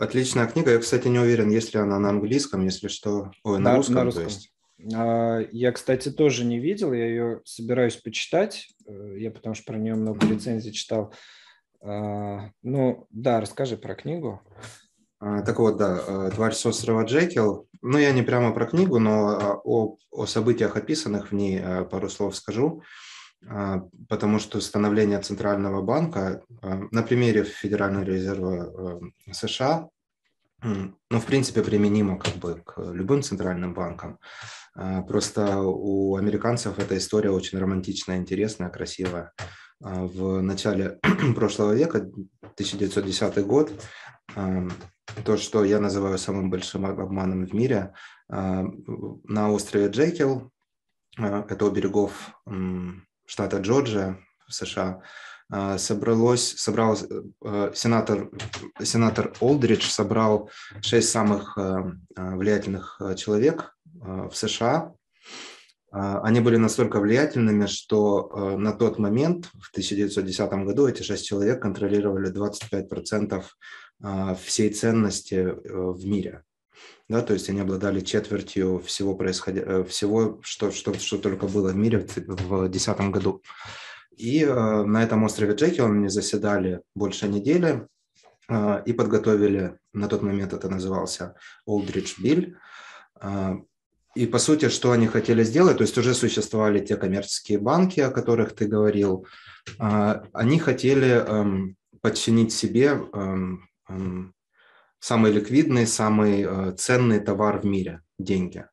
Отличная книга. Я, кстати, не уверен, есть ли она на английском, если что... Ой, на, на русском, на русском. То есть. Я, кстати, тоже не видел, я ее собираюсь почитать, я потому что про нее много рецензий читал. Ну, да, расскажи про книгу. Так вот, да, «Тварь с острова Джекил». Ну, я не прямо про книгу, но о, о событиях, описанных в ней, пару слов скажу, потому что становление Центрального банка на примере Федерального резерва США, ну, в принципе, применимо как бы к любым центральным банкам. Просто у американцев эта история очень романтичная, интересная, красивая. В начале прошлого века, тысяча девятьсот десятый год, то, что я называю самым большим обманом в мире, на острове Джекил, это у берегов штата Джорджия в США, собралось, собрал, сенатор, сенатор Олдридж собрал шесть самых влиятельных человек в США. Они были настолько влиятельными, что на тот момент, в тысяча девятьсот десятом году, эти шесть человек контролировали двадцать пять процентов всей ценности в мире. Да, то есть они обладали четвертью всего, происходя... всего что, что, что только было в мире в две тысячи десятом году. И э, на этом острове Джекил они заседали больше недели э, и подготовили, на тот момент это назывался Олдридж Билл. Э, и по сути, что они хотели сделать, то есть уже существовали те коммерческие банки, о которых ты говорил, э, они хотели э, подчинить себе э, э, самый ликвидный, самый э, ценный товар в мире – деньги.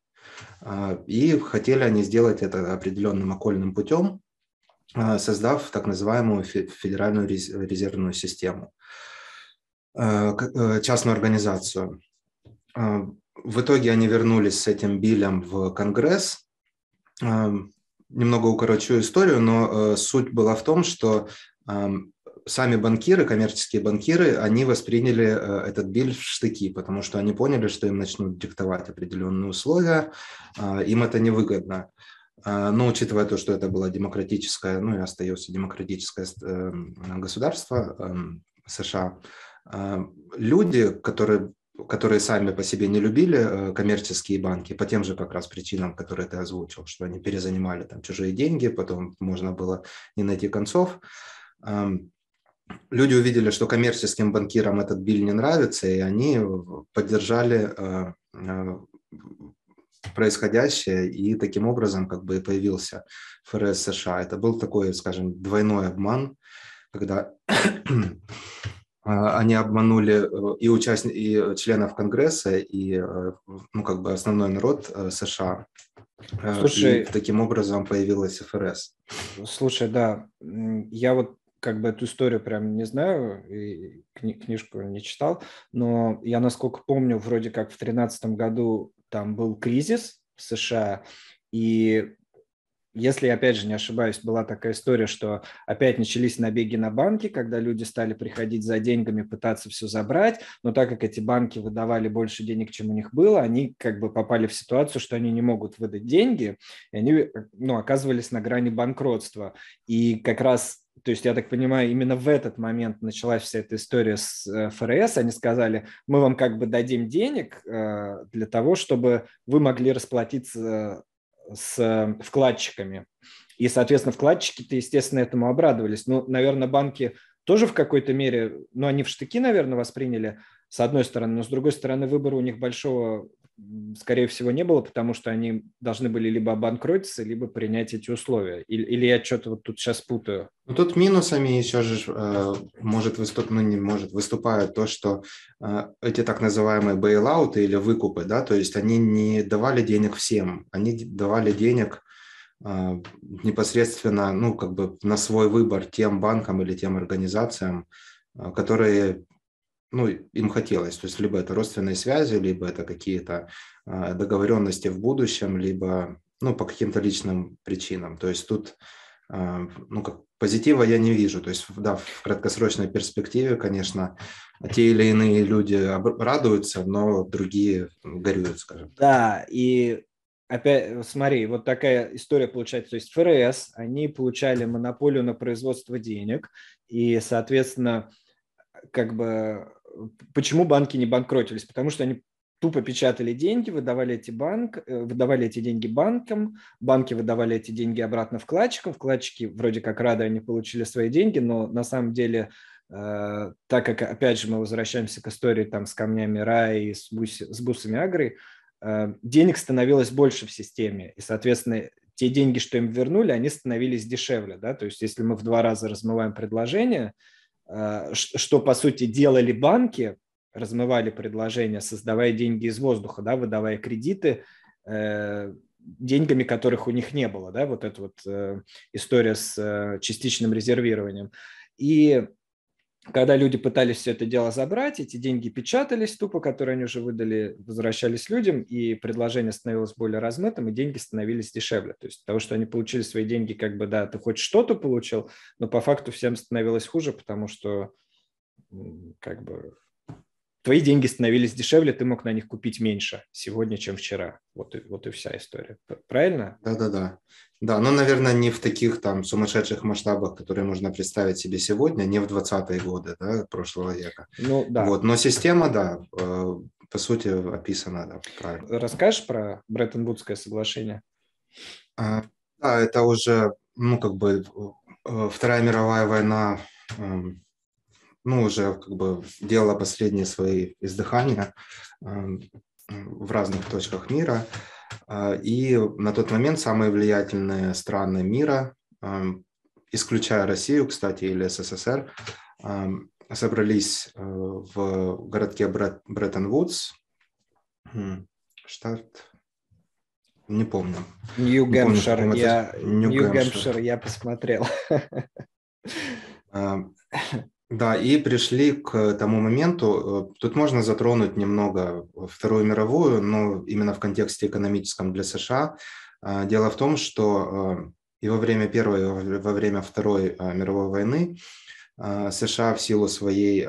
Э, и хотели они сделать это определенным окольным путем. создав так называемую федеральную резервную систему, частную организацию. В итоге они вернулись с этим билем в Конгресс. Немного укорочу историю, но суть была в том, что сами банкиры, коммерческие банкиры, они восприняли этот биль в штыки, потому что они поняли, что им начнут диктовать определенные условия, им это невыгодно. Но учитывая то, что это было демократическое, ну и остается демократическое государство США, люди, которые, которые сами по себе не любили коммерческие банки, по тем же как раз причинам, которые ты озвучил, что они перезанимали там чужие деньги, потом можно было не найти концов, люди увидели, что коммерческим банкирам этот биль не нравится, и они поддержали происходящее, и таким образом как бы и появился ФРС США. Это был такой, скажем, двойной обман, когда они обманули и, участ... и членов Конгресса, и ну, как бы основной народ США. Слушай, и таким образом появилась ФРС. Слушай, да, я вот как бы эту историю прям не знаю, и кни- книжку не читал, но я, насколько помню, вроде как в тринадцатом году там был кризис в США, и, если я опять же не ошибаюсь, была такая история, что опять начались набеги на банки, когда люди стали приходить за деньгами, пытаться все забрать, но так как эти банки выдавали больше денег, чем у них было, они как бы попали в ситуацию, что они не могут выдать деньги, и они, ну, оказывались на грани банкротства. И как раз, то есть, я так понимаю, именно в этот момент началась вся эта история с ФРС. Они сказали, мы вам как бы дадим денег для того, чтобы вы могли расплатиться с вкладчиками. И, соответственно, вкладчики-то, естественно, этому обрадовались. Ну, наверное, банки тоже в какой-то мере, ну, они в штыки, наверное, восприняли, с одной стороны, но с другой стороны, выбора у них большого, скорее всего, не было, потому что они должны были либо обанкротиться, либо принять эти условия. Или, или я что-то вот тут сейчас путаю. Ну, тут минусами еще же э, может выступ... ну, не может, выступает то, что э, эти так называемые бейлауты или выкупы, да, то есть они не давали денег всем, они давали денег э, непосредственно, ну, как бы на свой выбор тем банкам или тем организациям, э, которые... ну, им хотелось, то есть либо это родственные связи, либо это какие-то договоренности в будущем, либо, ну, по каким-то личным причинам, то есть тут, ну, как позитива я не вижу, то есть, да, в краткосрочной перспективе, конечно, те или иные люди радуются, но другие горюют, скажем. Да, и опять, смотри, вот такая история получается, то есть ФРС, они получали монополию на производство денег, и, соответственно, как бы почему банки не банкротились? Потому что они тупо печатали деньги, выдавали эти, банк, выдавали эти деньги банкам, банки выдавали эти деньги обратно вкладчикам, вкладчики вроде как рады, они получили свои деньги, но на самом деле, э, так как, опять же, мы возвращаемся к истории там, с камнями рая и с, бус, с бусами агры, э, денег становилось больше в системе, и, соответственно, те деньги, что им вернули, они становились дешевле. Да? То есть если мы в два раза размываем предложение, что, по сути, делали банки, размывали предложения, создавая деньги из воздуха, да, выдавая кредиты э, деньгами, которых у них не было. Да, вот эта вот э, история с э, частичным резервированием. И когда люди пытались все это дело забрать, эти деньги печатались тупо, которые они уже выдали, возвращались людям, и предложение становилось более размытым, и деньги становились дешевле. То есть от того, что они получили свои деньги, как бы, да, ты хоть что-то получил, но по факту всем становилось хуже, потому что, как бы, твои деньги становились дешевле, ты мог на них купить меньше сегодня, чем вчера. Вот и, вот и вся история. Правильно? Да-да-да. Да, но, наверное, не в таких там сумасшедших масштабах, которые можно представить себе сегодня, не в двадцатые годы, да, прошлого века. Ну, да. Вот. Но система, да, по сути, описана, да, правильно. Расскажешь про Бреттон-Вудское соглашение? А, да, это уже, ну, как бы, Вторая мировая война, ну, уже, как бы, делала последние свои издыхания в разных точках мира. И на тот момент самые влиятельные страны мира, исключая Россию, кстати, или СССР, собрались в городке Бреттон-Вудс, штат Не помню. Нью-Гэмпшир, я, Нью-Гэмпшир я посмотрел. Да, и пришли к тому моменту, тут можно затронуть немного Вторую мировую, но именно в контексте экономическом для США. Дело в том, что и во время Первой, и во время Второй мировой войны США в силу своей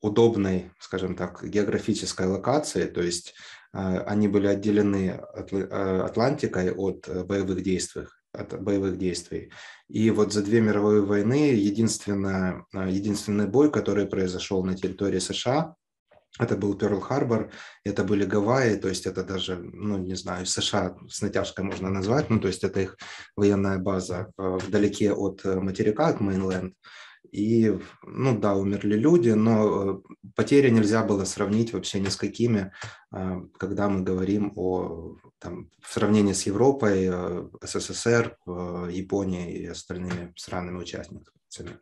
удобной, скажем так, географической локации, то есть они были отделены Атлантикой от боевых действий. От боевых действий. И вот за две мировые войны единственное, единственный бой, который произошел на территории США, это был Пёрл-Харбор, это были Гавайи, то есть это даже, ну не знаю, США с натяжкой можно назвать, ну то есть это их военная база вдалеке от материка, от мейнленд. И, ну да, умерли люди, но потери нельзя было сравнить вообще ни с какими, когда мы говорим о, там, в сравнении с Европой, СССР, Японией и остальными странами участницами.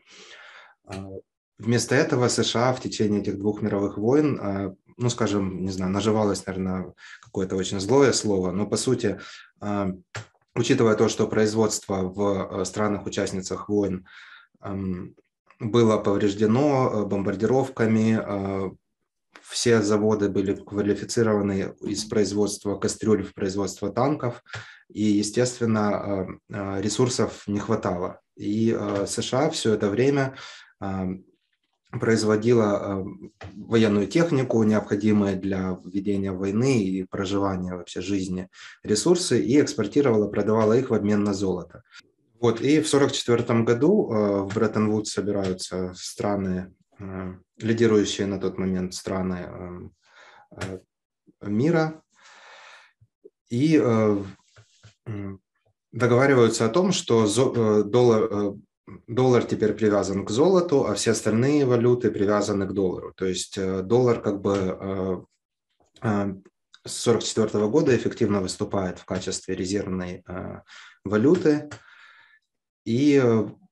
Вместо этого США в течение этих двух мировых войн, ну скажем, не знаю, наживалось, наверное, какое-то очень злое слово, но по сути, учитывая то, что производство в странах-участницах войн было повреждено бомбардировками, все заводы были квалифицированы из производства кастрюль в производство танков, и, естественно, ресурсов не хватало. И США все это время производила военную технику, необходимые для ведения войны и проживания вообще жизни ресурсы, и экспортировала, продавала их в обмен на золото. Вот, и в сорок четвёртом году э, в Бреттон-Вудс собираются страны, э, лидирующие на тот момент страны э, э, мира, и э, договариваются о том, что зо, э, доллар, э, доллар теперь привязан к золоту, а все остальные валюты привязаны к доллару. То есть э, доллар как бы... Э, э, с сорок четвёртого года эффективно выступает в качестве резервной э, валюты. И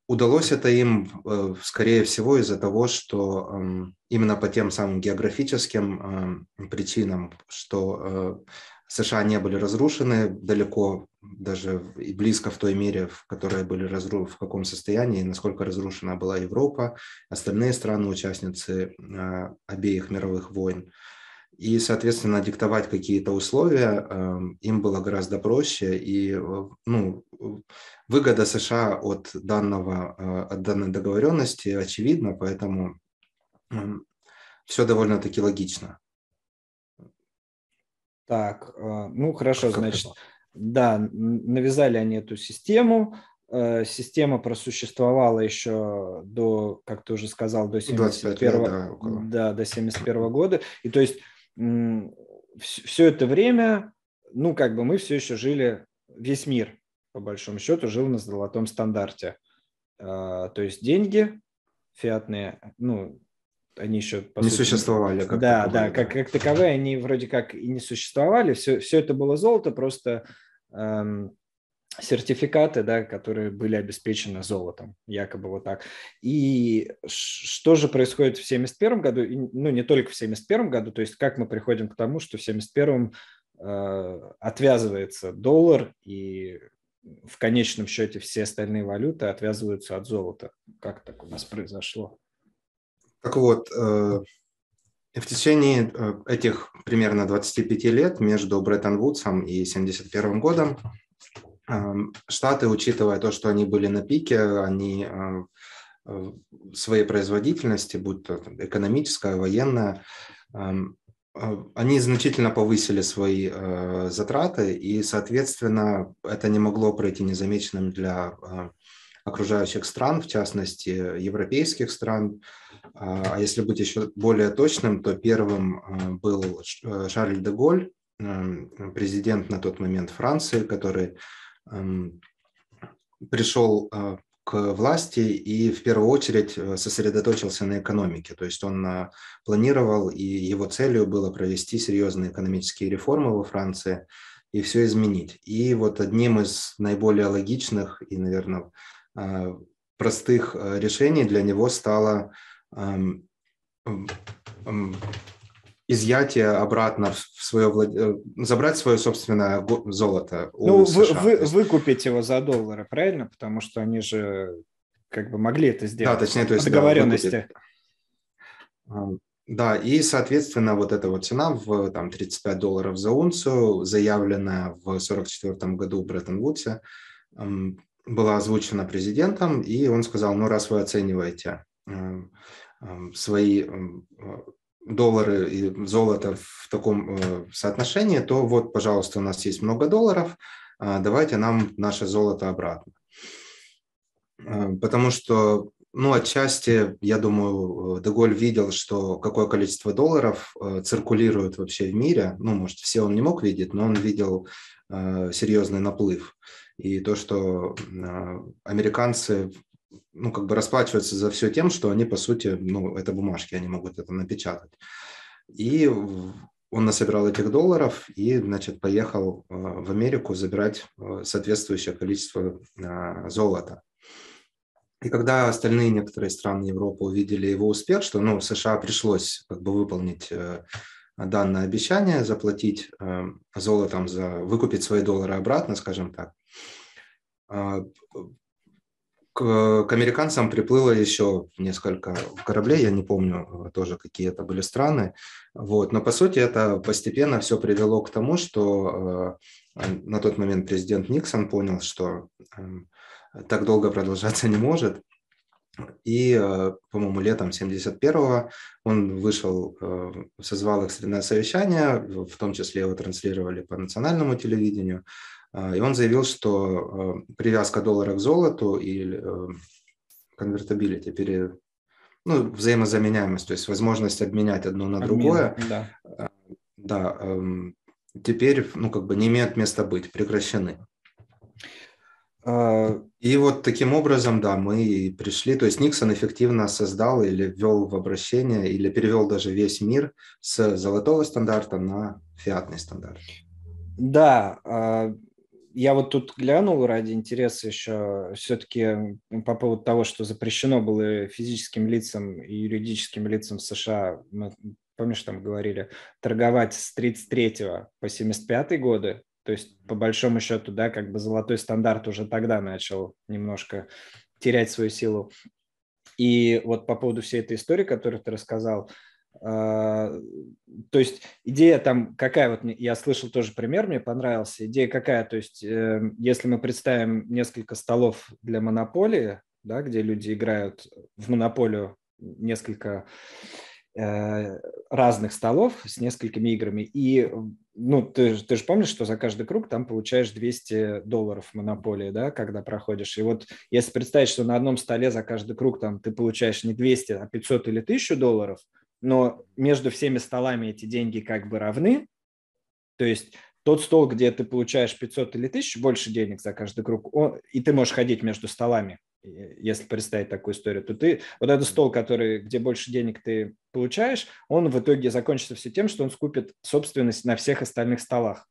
удалось это им, скорее всего, из-за того, что именно по тем самым географическим причинам, что США не были разрушены далеко, даже и близко в той мере, в которой были разрушены, в каком состоянии, насколько разрушена была Европа, остальные страны-участницы обеих мировых войн. И, соответственно, диктовать какие-то условия э, им было гораздо проще. И э, ну, выгода США от, данного, э, от данной договоренности очевидна, поэтому э, все довольно-таки логично. Так, э, ну хорошо, как значит, это? Да, навязали они эту систему. Система просуществовала еще до, как ты уже сказал, до семьдесят первого, двадцать пять, да, до семьдесят первого года. И то есть все это время, ну, как бы мы все еще жили, весь мир, по большому счету, жил на золотом стандарте. То есть деньги фиатные, ну, они еще... По не сути, существовали. Как да, таковые, да, да. Как, как таковые они вроде как и не существовали. Все, все это было золото, просто... Эм, сертификаты, да, которые были обеспечены золотом, якобы вот так. И что же происходит в семьдесят первом году, ну не только в семьдесят первом году, то есть как мы приходим к тому, что в семьдесят первом э, отвязывается доллар, и в конечном счете все остальные валюты отвязываются от золота. Как так у нас произошло? Так вот, э, в течение этих примерно двадцати пяти лет между Бреттон-Вудсом и семьдесят первым годом Штаты, учитывая то, что они были на пике, они своей производительности, будь то экономическая, военная, они значительно повысили свои затраты, и, соответственно, это не могло пройти незамеченным для окружающих стран, в частности, европейских стран. А если быть еще более точным, то первым был Шарль де Голль, президент на тот момент Франции, который пришел к власти и в первую очередь сосредоточился на экономике. То есть он планировал, и его целью было провести серьезные экономические реформы во Франции и все изменить. И вот одним из наиболее логичных и, наверное, простых решений для него стало изъятие обратно в свое влад... забрать свое собственное золото у ну, США. Вы, вы, выкупить его за доллары, правильно? Потому что они же как бы могли это сделать. Да, точнее, то есть договоренности. Да, да, и, соответственно, вот эта вот цена в там, тридцать пять долларов за унцию, заявленная в сорок четвёртом году в Бреттон-Вудсе, была озвучена президентом, и он сказал, ну, раз вы оцениваете свои доллары и золото в таком соотношении, то вот, пожалуйста, у нас есть много долларов, давайте нам наше золото обратно. Потому что, ну, отчасти, я думаю, де Голль видел, что какое количество долларов циркулирует вообще в мире. Ну, может, все он не мог видеть, но он видел серьезный наплыв. И то, что американцы... ну, как бы расплачиваются за все тем, что они, по сути, ну, это бумажки, они могут это напечатать. И он насобирал этих долларов и, значит, поехал в Америку забирать соответствующее количество золота. И когда остальные некоторые страны Европы увидели его успех, что, ну, США пришлось как бы выполнить данное обещание, заплатить золотом за, выкупить свои доллары обратно, скажем так, к американцам приплыло еще несколько кораблей, я не помню тоже, какие это были страны. Вот. Но, по сути, это постепенно все привело к тому, что э, на тот момент президент Никсон понял, что э, так долго продолжаться не может. И, э, по-моему, летом семьдесят первого он вышел, э, созвал экстренное совещание, в том числе его транслировали по национальному телевидению. И он заявил, что привязка доллара к золоту и конвертабилити, пере... ну, взаимозаменяемость, то есть возможность обменять одно на Обмен, другое, да. Да, теперь, ну, как бы не имеет места быть, прекращены. А... И вот таким образом, да, мы и пришли, то есть Никсон эффективно создал или ввел в обращение, или перевел даже весь мир с золотого стандарта на фиатный стандарт. Да, я вот тут глянул ради интереса еще все-таки по поводу того, что запрещено было физическим лицам и юридическим лицам в США, мы, помнишь, там говорили, торговать с тридцать третьего по семьдесят пятый годы, то есть по большому счету, да, как бы золотой стандарт уже тогда начал немножко терять свою силу. И вот по поводу всей этой истории, которую ты рассказал, то есть идея там какая, вот я слышал тоже пример, мне понравился, идея какая, то есть если мы представим несколько столов для монополии, да, где люди играют в монополию, несколько разных столов с несколькими играми, и ну, ты, ты же помнишь, что за каждый круг там получаешь двести долларов монополии, да, когда проходишь. И вот если представить, что на одном столе за каждый круг там ты получаешь не двести, а пятьсот или тысячу долларов, но между всеми столами эти деньги как бы равны. То есть тот стол, где ты получаешь пятьсот или тысячу, больше денег за каждый круг, он, и ты можешь ходить между столами, если представить такую историю, то ты вот этот стол, который, где больше денег ты получаешь, он в итоге закончится все тем, что он скупит собственность на всех остальных столах.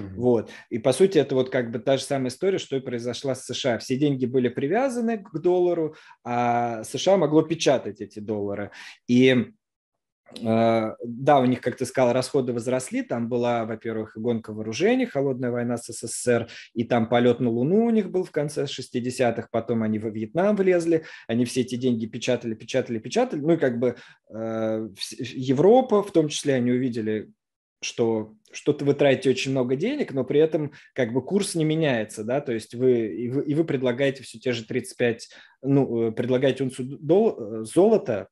Mm-hmm. Вот. И по сути это вот как бы та же самая история, что и произошла с США. Все деньги были привязаны к доллару, а США могло печатать эти доллары. И да, у них, как ты сказал, расходы возросли, там была, во-первых, гонка вооружений, холодная война с СССР, и там полет на Луну у них был в конце шестидесятых, потом они во Вьетнам влезли, они все эти деньги печатали, печатали, печатали, ну и как бы э, Европа, в том числе, они увидели, что что-то вы тратите очень много денег, но при этом как бы курс не меняется, да, то есть вы и вы, и вы предлагаете все те же тридцать пять, ну, предлагаете унцию дол- золота,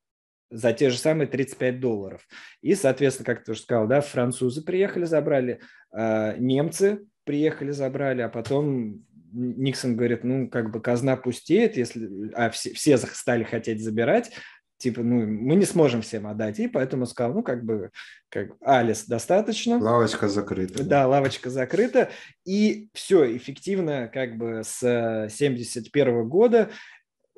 за те же самые тридцать пять долларов. И, соответственно, как ты уже сказал, да, французы приехали, забрали, немцы приехали, забрали, а потом Никсон говорит, ну, как бы казна пустеет, если... а все, все стали хотеть забирать, типа, ну, мы не сможем всем отдать, и поэтому сказал, ну, как бы, как Алис достаточно. Лавочка закрыта. Да, да, лавочка закрыта, и все, эффективно, как бы, с семьдесят первого года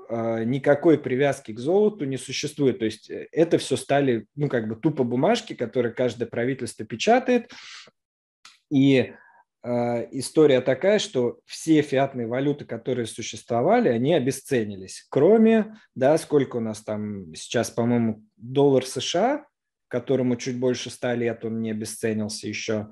никакой привязки к золоту не существует. То есть это все стали, ну, как бы тупо бумажки, которые каждое правительство печатает. И э, история такая, что все фиатные валюты, которые существовали, они обесценились. Кроме, да, сколько у нас там сейчас, по-моему, доллар США которому чуть больше ста лет, он не обесценился еще,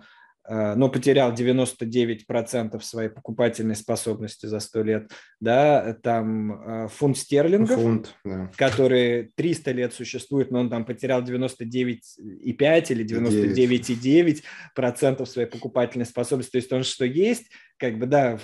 но потерял девяносто девять процентов своей покупательной способности за сто лет, да, там фунт стерлингов, фунт, да, который триста лет существует, но он там потерял девяносто девять и пять или девяносто девять и девять процентов своей покупательной способности, то есть он что есть, как бы, да,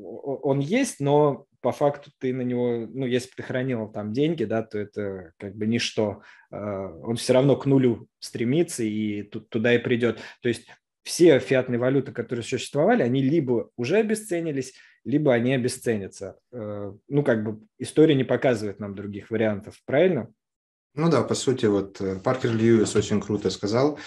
он есть, но по факту ты на него, ну, если бы ты хранил там деньги, да, то это как бы ничто, он все равно к нулю стремится и туда и придет, то есть все фиатные валюты, которые существовали, они либо уже обесценились, либо они обесценятся. Ну, как бы история не показывает нам других вариантов, правильно? Ну да, по сути, вот Паркер Льюис очень круто сказал,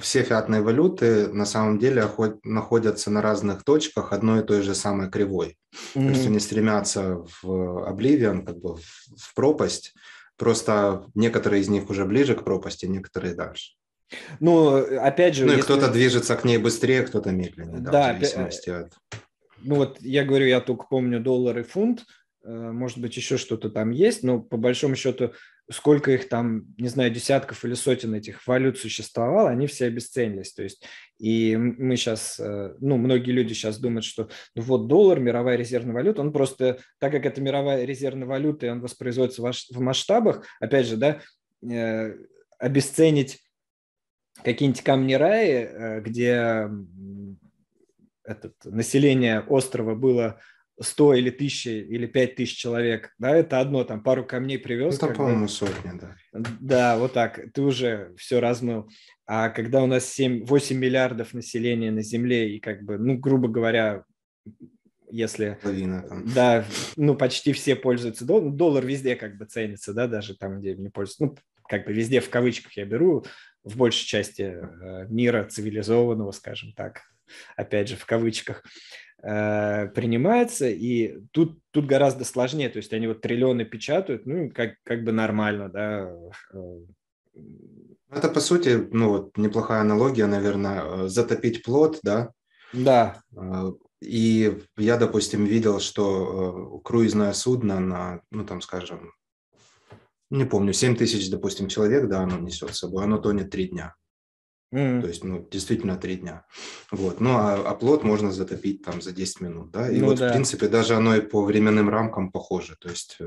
все фиатные валюты на самом деле находятся на разных точках одной и той же самой кривой. Mm-hmm. То есть они стремятся в обливион, как бы в пропасть, просто некоторые из них уже ближе к пропасти, некоторые дальше. Ну, опять же... Ну, и если... кто-то движется к ней быстрее, кто-то медленнее, да, да, в зависимости опи... от... Ну, вот я говорю, я только помню доллар и фунт, может быть, еще что-то там есть, но по большому счету, сколько их там, не знаю, десятков или сотен этих валют существовало, они все обесценились, то есть, и мы сейчас, ну, многие люди сейчас думают, что ну, вот доллар, мировая резервная валюта, он просто, так как это мировая резервная валюта, и он воспроизводится в масштабах, опять же, да, обесценить какие-нибудь камни рая, где этот, население острова было сто или тысяча или пять тысяч человек, да, это одно, там пару камней привез. Ну, там, по-моему, сотни, да. Да, вот так, ты уже все размыл. А когда у нас семь восемь миллиардов населения на Земле, и как бы, ну, грубо говоря, если... Половина, да, ну, почти все пользуются долларом, доллар везде как бы ценится, да, даже там, где не пользуются, ну, как бы везде в кавычках я беру, в большей части мира цивилизованного, скажем так, опять же, в кавычках, принимается, и тут, тут гораздо сложнее, то есть они вот триллионы печатают, ну, как, как бы нормально, да. Это, по сути, ну, вот неплохая аналогия, наверное, затопить плот, да? Да. И я, допустим, видел, что круизное судно на, ну, там, скажем, не помню, семь тысяч, допустим, человек, да, оно несет с собой, оно тонет три дня. Mm. То есть, ну, действительно три дня. Вот. Ну, а, а плот можно затопить там за десять минут, да. И ну, вот, да. В принципе, даже оно и по временным рамкам похоже. То есть,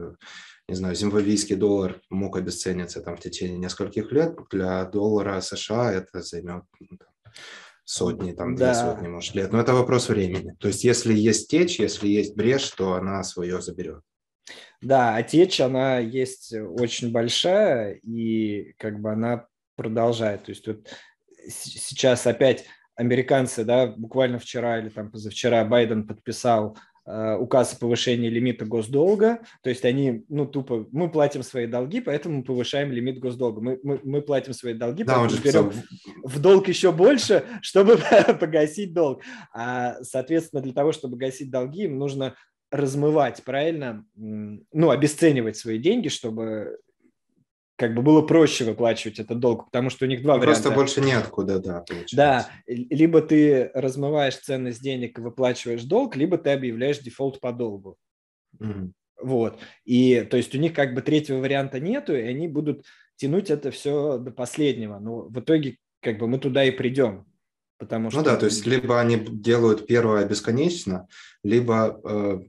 не знаю, зимбабвийский доллар мог обесцениться там в течение нескольких лет. Для доллара США это займет сотни, там, две да. сотни, может, лет. Но это вопрос времени. То есть, если есть течь, если есть брешь, то она свое заберет. Да, а течь, она есть очень большая, и как бы она продолжает. То есть вот сейчас опять американцы, да, буквально вчера или там позавчера Байден подписал э, указ о повышении лимита госдолга. То есть они, ну, тупо, мы платим свои долги, поэтому повышаем лимит госдолга. Мы, мы, мы платим свои долги, да, поэтому берем в долг еще больше, чтобы погасить долг. А, соответственно, для того, чтобы гасить долги, им нужно размывать, правильно, ну, обесценивать свои деньги, чтобы как бы было проще выплачивать этот долг, потому что у них два Просто варианта. Просто больше неоткуда, да, получается. Да, либо ты размываешь ценность денег и выплачиваешь долг, либо ты объявляешь дефолт по долгу. Mm-hmm. Вот, и то есть у них как бы третьего варианта нету, и они будут тянуть это все до последнего, но в итоге как бы мы туда и придем. Потому что... Ну да, то есть либо они делают первое бесконечно, либо э,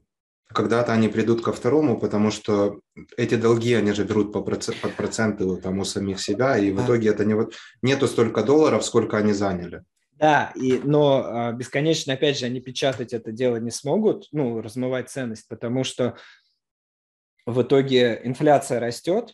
когда-то они придут ко второму, потому что эти долги они же берут по проц... под проценты там, у самих себя, и в итоге это не вот нету столько долларов, сколько они заняли. Да, и, но э, бесконечно, опять же, они печатать это дело не смогут, ну, размывать ценность, потому что в итоге инфляция растет.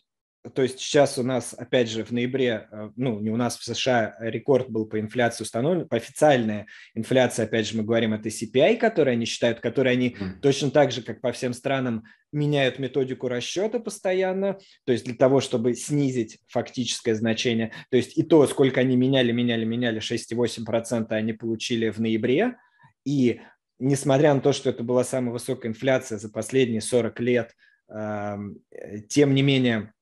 То есть сейчас у нас, опять же, в ноябре, ну, не у нас, в США рекорд был по инфляции установлен, по официальной инфляции, опять же, мы говорим, это си пи ай, который они считают, который они mm. точно так же, как по всем странам, меняют методику расчета постоянно, то есть для того, чтобы снизить фактическое значение. То есть и то, сколько они меняли, меняли, меняли, шесть целых восемь десятых процента они получили в ноябре, и несмотря на то, что это была самая высокая инфляция за последние сорок лет, тем не менее,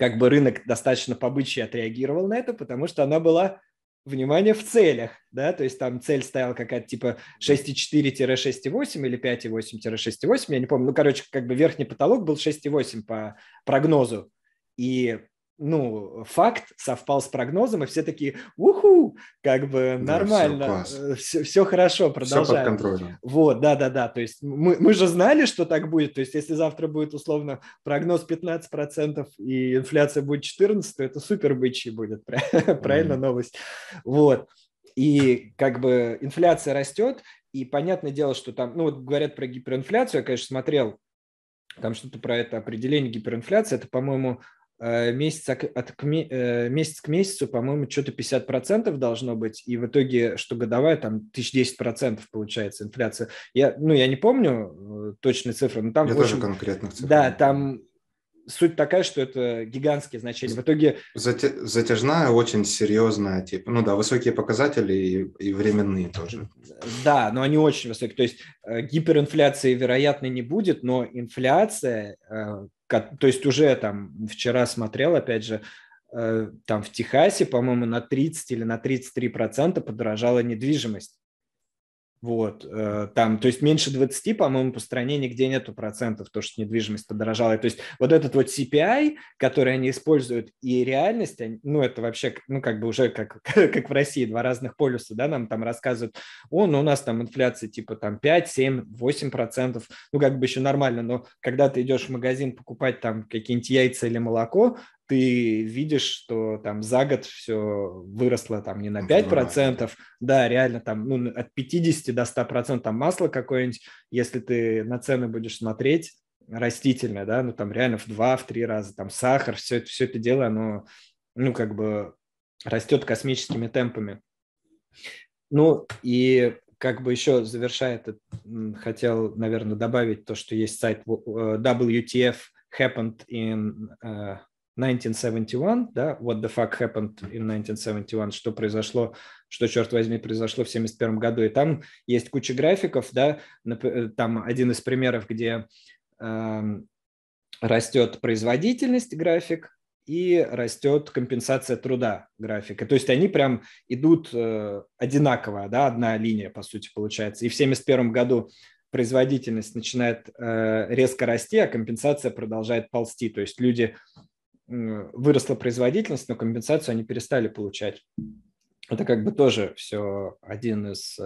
как бы рынок достаточно побычьи отреагировал на это, потому что она была, внимание, в целях, да, то есть там цель стояла какая-то типа шесть целых четыре десятых - шесть целых восемь десятых или пять целых восемь десятых - шесть целых восемь десятых, я не помню, ну, короче, как бы верхний потолок был шесть целых восемь десятых по прогнозу, и ну, факт совпал с прогнозом, и все такие, уху, как бы да, нормально, все, все, все хорошо, продолжаем. Все под контролем. Вот, да-да-да, то есть мы, мы же знали, что так будет, то есть если завтра будет, условно, прогноз пятнадцать процентов и инфляция будет четырнадцать процентов, то это супер бычьи будет, правильно, mm-hmm. новость, вот. И как бы инфляция растет, и понятное дело, что там, ну, вот говорят про гиперинфляцию, я, конечно, смотрел, там что-то про это определение гиперинфляции, это, по-моему, месяц, от, месяц к месяцу, по-моему, что-то пятьдесят процентов должно быть, и в итоге, что годовая, там, тысяча десять процентов получается инфляция. Я, ну, я не помню точные цифры, но там... Я очень, тоже конкретных цифр. Да, там суть такая, что это гигантские значения. В итоге... Затяжная, очень серьезная, типа, ну да, высокие показатели и, и временные тоже. Да, но они очень высокие. То есть гиперинфляции, вероятно, не будет, но инфляция... То есть уже там вчера смотрел, опять же, там в Техасе, по-моему, на тридцать или на тридцать три процента подорожала недвижимость. Вот, там, то есть меньше двадцати, по-моему, по стране нигде нету процентов, то, что недвижимость подорожала. То есть вот этот вот си пи ай, который они используют, и реальность, ну, это вообще, ну, как бы уже как, как в России, два разных полюса, да, нам там рассказывают, о, ну, у нас там инфляция типа там пять, семь, восемь процентов, ну, как бы еще нормально, но когда ты идешь в магазин покупать там какие-нибудь яйца или молоко, ты видишь, что там за год все выросло там не на пять процентов, да, реально там ну, от пятидесяти до ста процентов там масло какое-нибудь, если ты на цены будешь смотреть, растительное, да, ну там реально в два-три раза, там сахар, все это, все это дело, оно, ну как бы растет космическими темпами. Ну и как бы еще завершая, хотел, наверное, добавить то, что есть сайт дабл ю ти эф happened in... Uh, тысяча девятьсот семьдесят один, да, what the fuck happened in тысяча девятьсот семьдесят один, что произошло, что, черт возьми, произошло в семьдесят первом году, и там есть куча графиков, да, там один из примеров, где э, растет производительность график и растет компенсация труда графика, то есть они прям идут э, одинаково, да, одна линия, по сути, получается, и в семьдесят первом году производительность начинает э, резко расти, а компенсация продолжает ползти, то есть люди... выросла производительность, но компенсацию они перестали получать. Это как бы тоже все один из,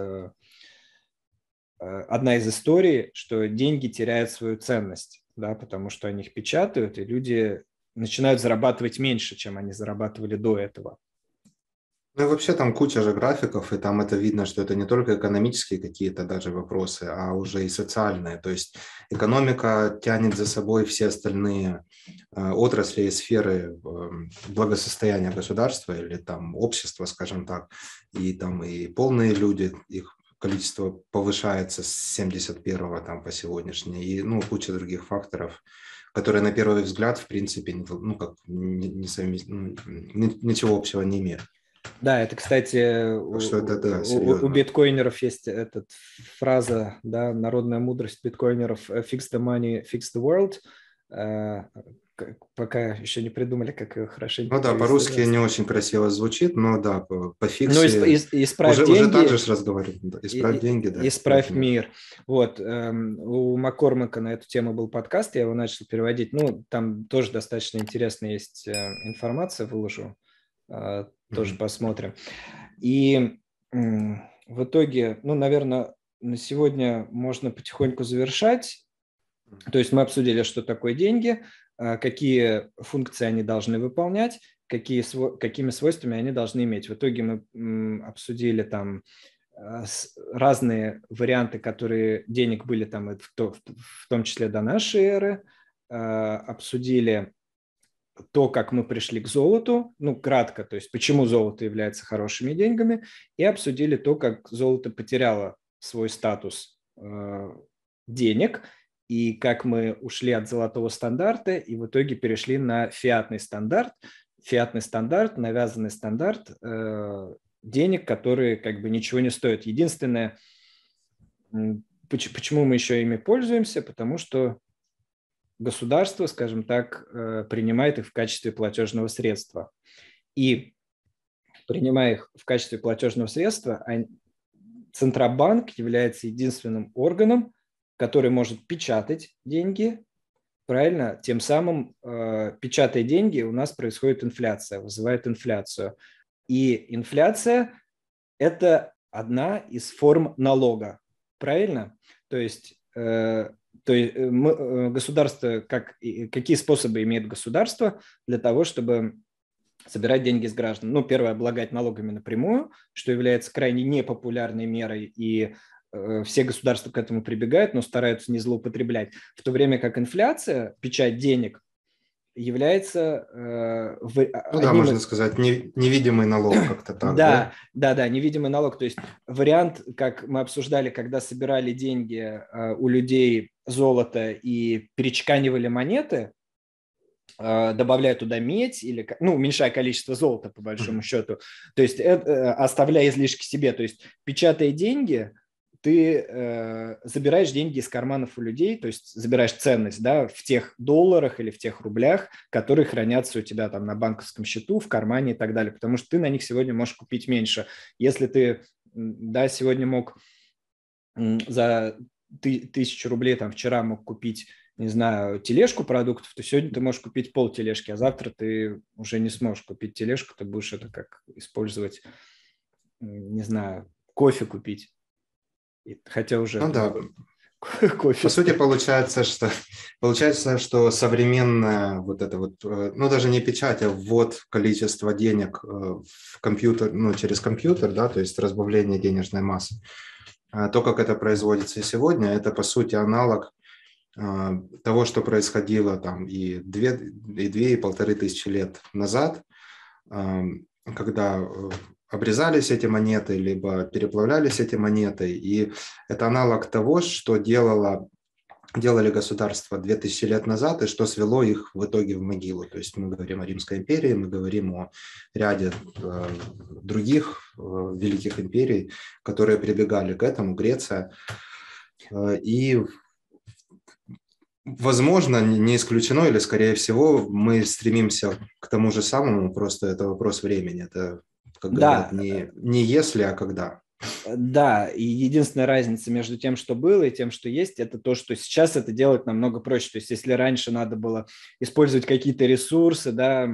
одна из историй, что деньги теряют свою ценность, да, потому что они их печатают, и люди начинают зарабатывать меньше, чем они зарабатывали до этого. Ну и вообще там куча же графиков, и там это видно, что это не только экономические какие-то даже вопросы, а уже и социальные. То есть экономика тянет за собой все остальные э, отрасли и сферы э, благосостояния государства или там общества, скажем так. И там и полные люди, их количество повышается с семьдесят первого там по сегодняшний, и ну, куча других факторов, которые на первый взгляд в принципе ну, как, не, не совмест... ничего общего не имеют. Да, это, кстати, у, это, да, у, у биткоинеров есть эта фраза, да, народная мудрость биткоинеров «Fix the money, fix the world». Uh, пока еще не придумали, как ее хорошенько. Ну да, по-русски не очень красиво звучит, но да, по фикси. Ну, исп, исправь уже, деньги. Уже так же разговаривать. Да. Исправь и, деньги, да. Исправь да. мир. Вот. У Маккорманка на эту тему был подкаст, я его начал переводить. Ну, там тоже достаточно интересная есть информация, выложу. Тоже посмотрим. И в итоге, ну, наверное, на сегодня можно потихоньку завершать. То есть мы обсудили, что такое деньги, какие функции они должны выполнять, какие, какими свойствами они должны иметь. В итоге мы обсудили там разные варианты, которые денег были там, в том числе до нашей эры, обсудили то, как мы пришли к золоту, ну, кратко, то есть почему золото является хорошими деньгами, и обсудили то, как золото потеряло свой статус э, денег, и как мы ушли от золотого стандарта и в итоге перешли на фиатный стандарт. Фиатный стандарт, навязанный стандарт э, денег, которые как бы ничего не стоят. Единственное, почему мы еще ими пользуемся, потому что государство, скажем так, принимает их в качестве платежного средства. И принимая их в качестве платежного средства, Центробанк является единственным органом, который может печатать деньги правильно? Тем самым, э, печатая деньги, у нас происходит инфляция, вызывает инфляцию. И инфляция – это одна из форм налога, правильно? То есть, э, то есть мы, государство, как, какие способы имеет государство для того, чтобы собирать деньги с граждан? Ну, первое – облагать налогами напрямую, что является крайне непопулярной мерой, и все государства к этому прибегают, но стараются не злоупотреблять. В то время как инфляция, печать денег, является... Э, в, ну да, можно из... сказать, не, невидимый налог как-то так. Да, да, да, невидимый налог. То есть вариант, как мы обсуждали, когда собирали деньги э, у людей золото и перечеканивали монеты, э, добавляя туда медь, или, ну, уменьшая количество золота, по большому счету, то есть э, оставляя излишки себе. То есть печатая деньги... ты э, забираешь деньги из карманов у людей, то есть забираешь ценность, да, в тех долларах или в тех рублях, которые хранятся у тебя там на банковском счету, в кармане и так далее, потому что ты на них сегодня можешь купить меньше. Если ты, да, сегодня мог за ты, тысячу рублей, там, вчера мог купить, не знаю, тележку продуктов, то сегодня ты можешь купить пол тележки, а завтра ты уже не сможешь купить тележку, ты будешь это как использовать, не знаю, кофе купить. Хотя уже... Ну да, кофе. По сути, получается, что получается, что современная вот это вот, ну даже не печать, а ввод количества денег в компьютер, ну через компьютер, да, то есть разбавление денежной массы. То, как это производится сегодня, это по сути аналог того, что происходило там и две, и две, и полторы тысячи лет назад, когда... обрезались эти монеты, либо переплавлялись эти монеты. И это аналог того, что делало, делали государства две тысячи лет назад и что свело их в итоге в могилу. То есть мы говорим о Римской империи, мы говорим о ряде э, других э, великих империй, которые прибегали к этому, Греция. Э, и, возможно, не исключено, или, скорее всего, мы стремимся к тому же самому, просто это вопрос времени, это... Как да. Говорят, не, не если, а когда. Да, и единственная разница между тем, что было, и тем, что есть, это то, что сейчас это делать намного проще. То есть если раньше надо было использовать какие-то ресурсы, да,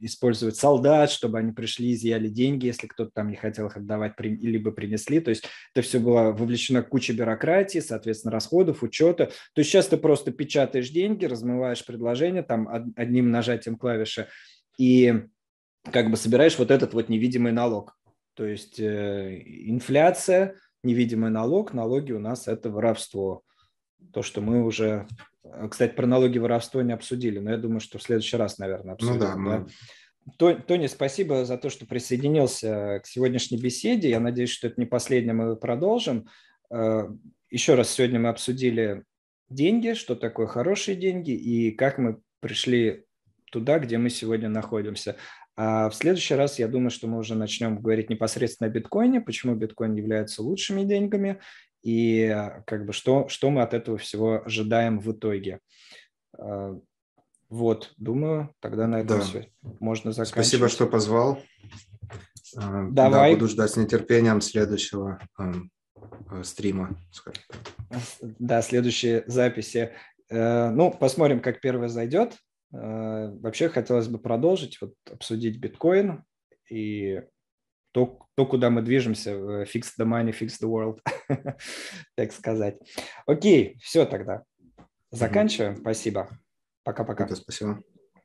использовать солдат, чтобы они пришли, изъяли деньги, если кто-то там не хотел их отдавать, либо принесли. То есть это все было вовлечено в кучу бюрократии, соответственно, расходов, учета. То есть сейчас ты просто печатаешь деньги, размываешь предложение там одним нажатием клавиши и... как бы собираешь вот этот вот невидимый налог. То есть э, инфляция, невидимый налог, налоги у нас – это воровство. То, что мы уже… Кстати, про налоги и воровство не обсудили, но я думаю, что в следующий раз, наверное, обсудим. Ну да, да? Мы... Тони, спасибо за то, что присоединился к сегодняшней беседе. Я надеюсь, что это не последнее, мы продолжим. Еще раз, сегодня мы обсудили деньги, что такое хорошие деньги и как мы пришли туда, где мы сегодня находимся. А в следующий раз, я думаю, что мы уже начнем говорить непосредственно о биткоине, почему биткоин является лучшими деньгами и как бы что, что мы от этого всего ожидаем в итоге. Вот, думаю, тогда на этом да. все можно заканчивать. Спасибо, что позвал. Давай. Да, буду ждать с нетерпением следующего стрима. Да, следующие записи. Ну, посмотрим, как первое зайдет. Вообще хотелось бы продолжить, вот, обсудить биткоин и то, то, куда мы движемся, fix the money, fix the world, так сказать. Окей, все тогда. Заканчиваем. Спасибо. Пока-пока. Спасибо.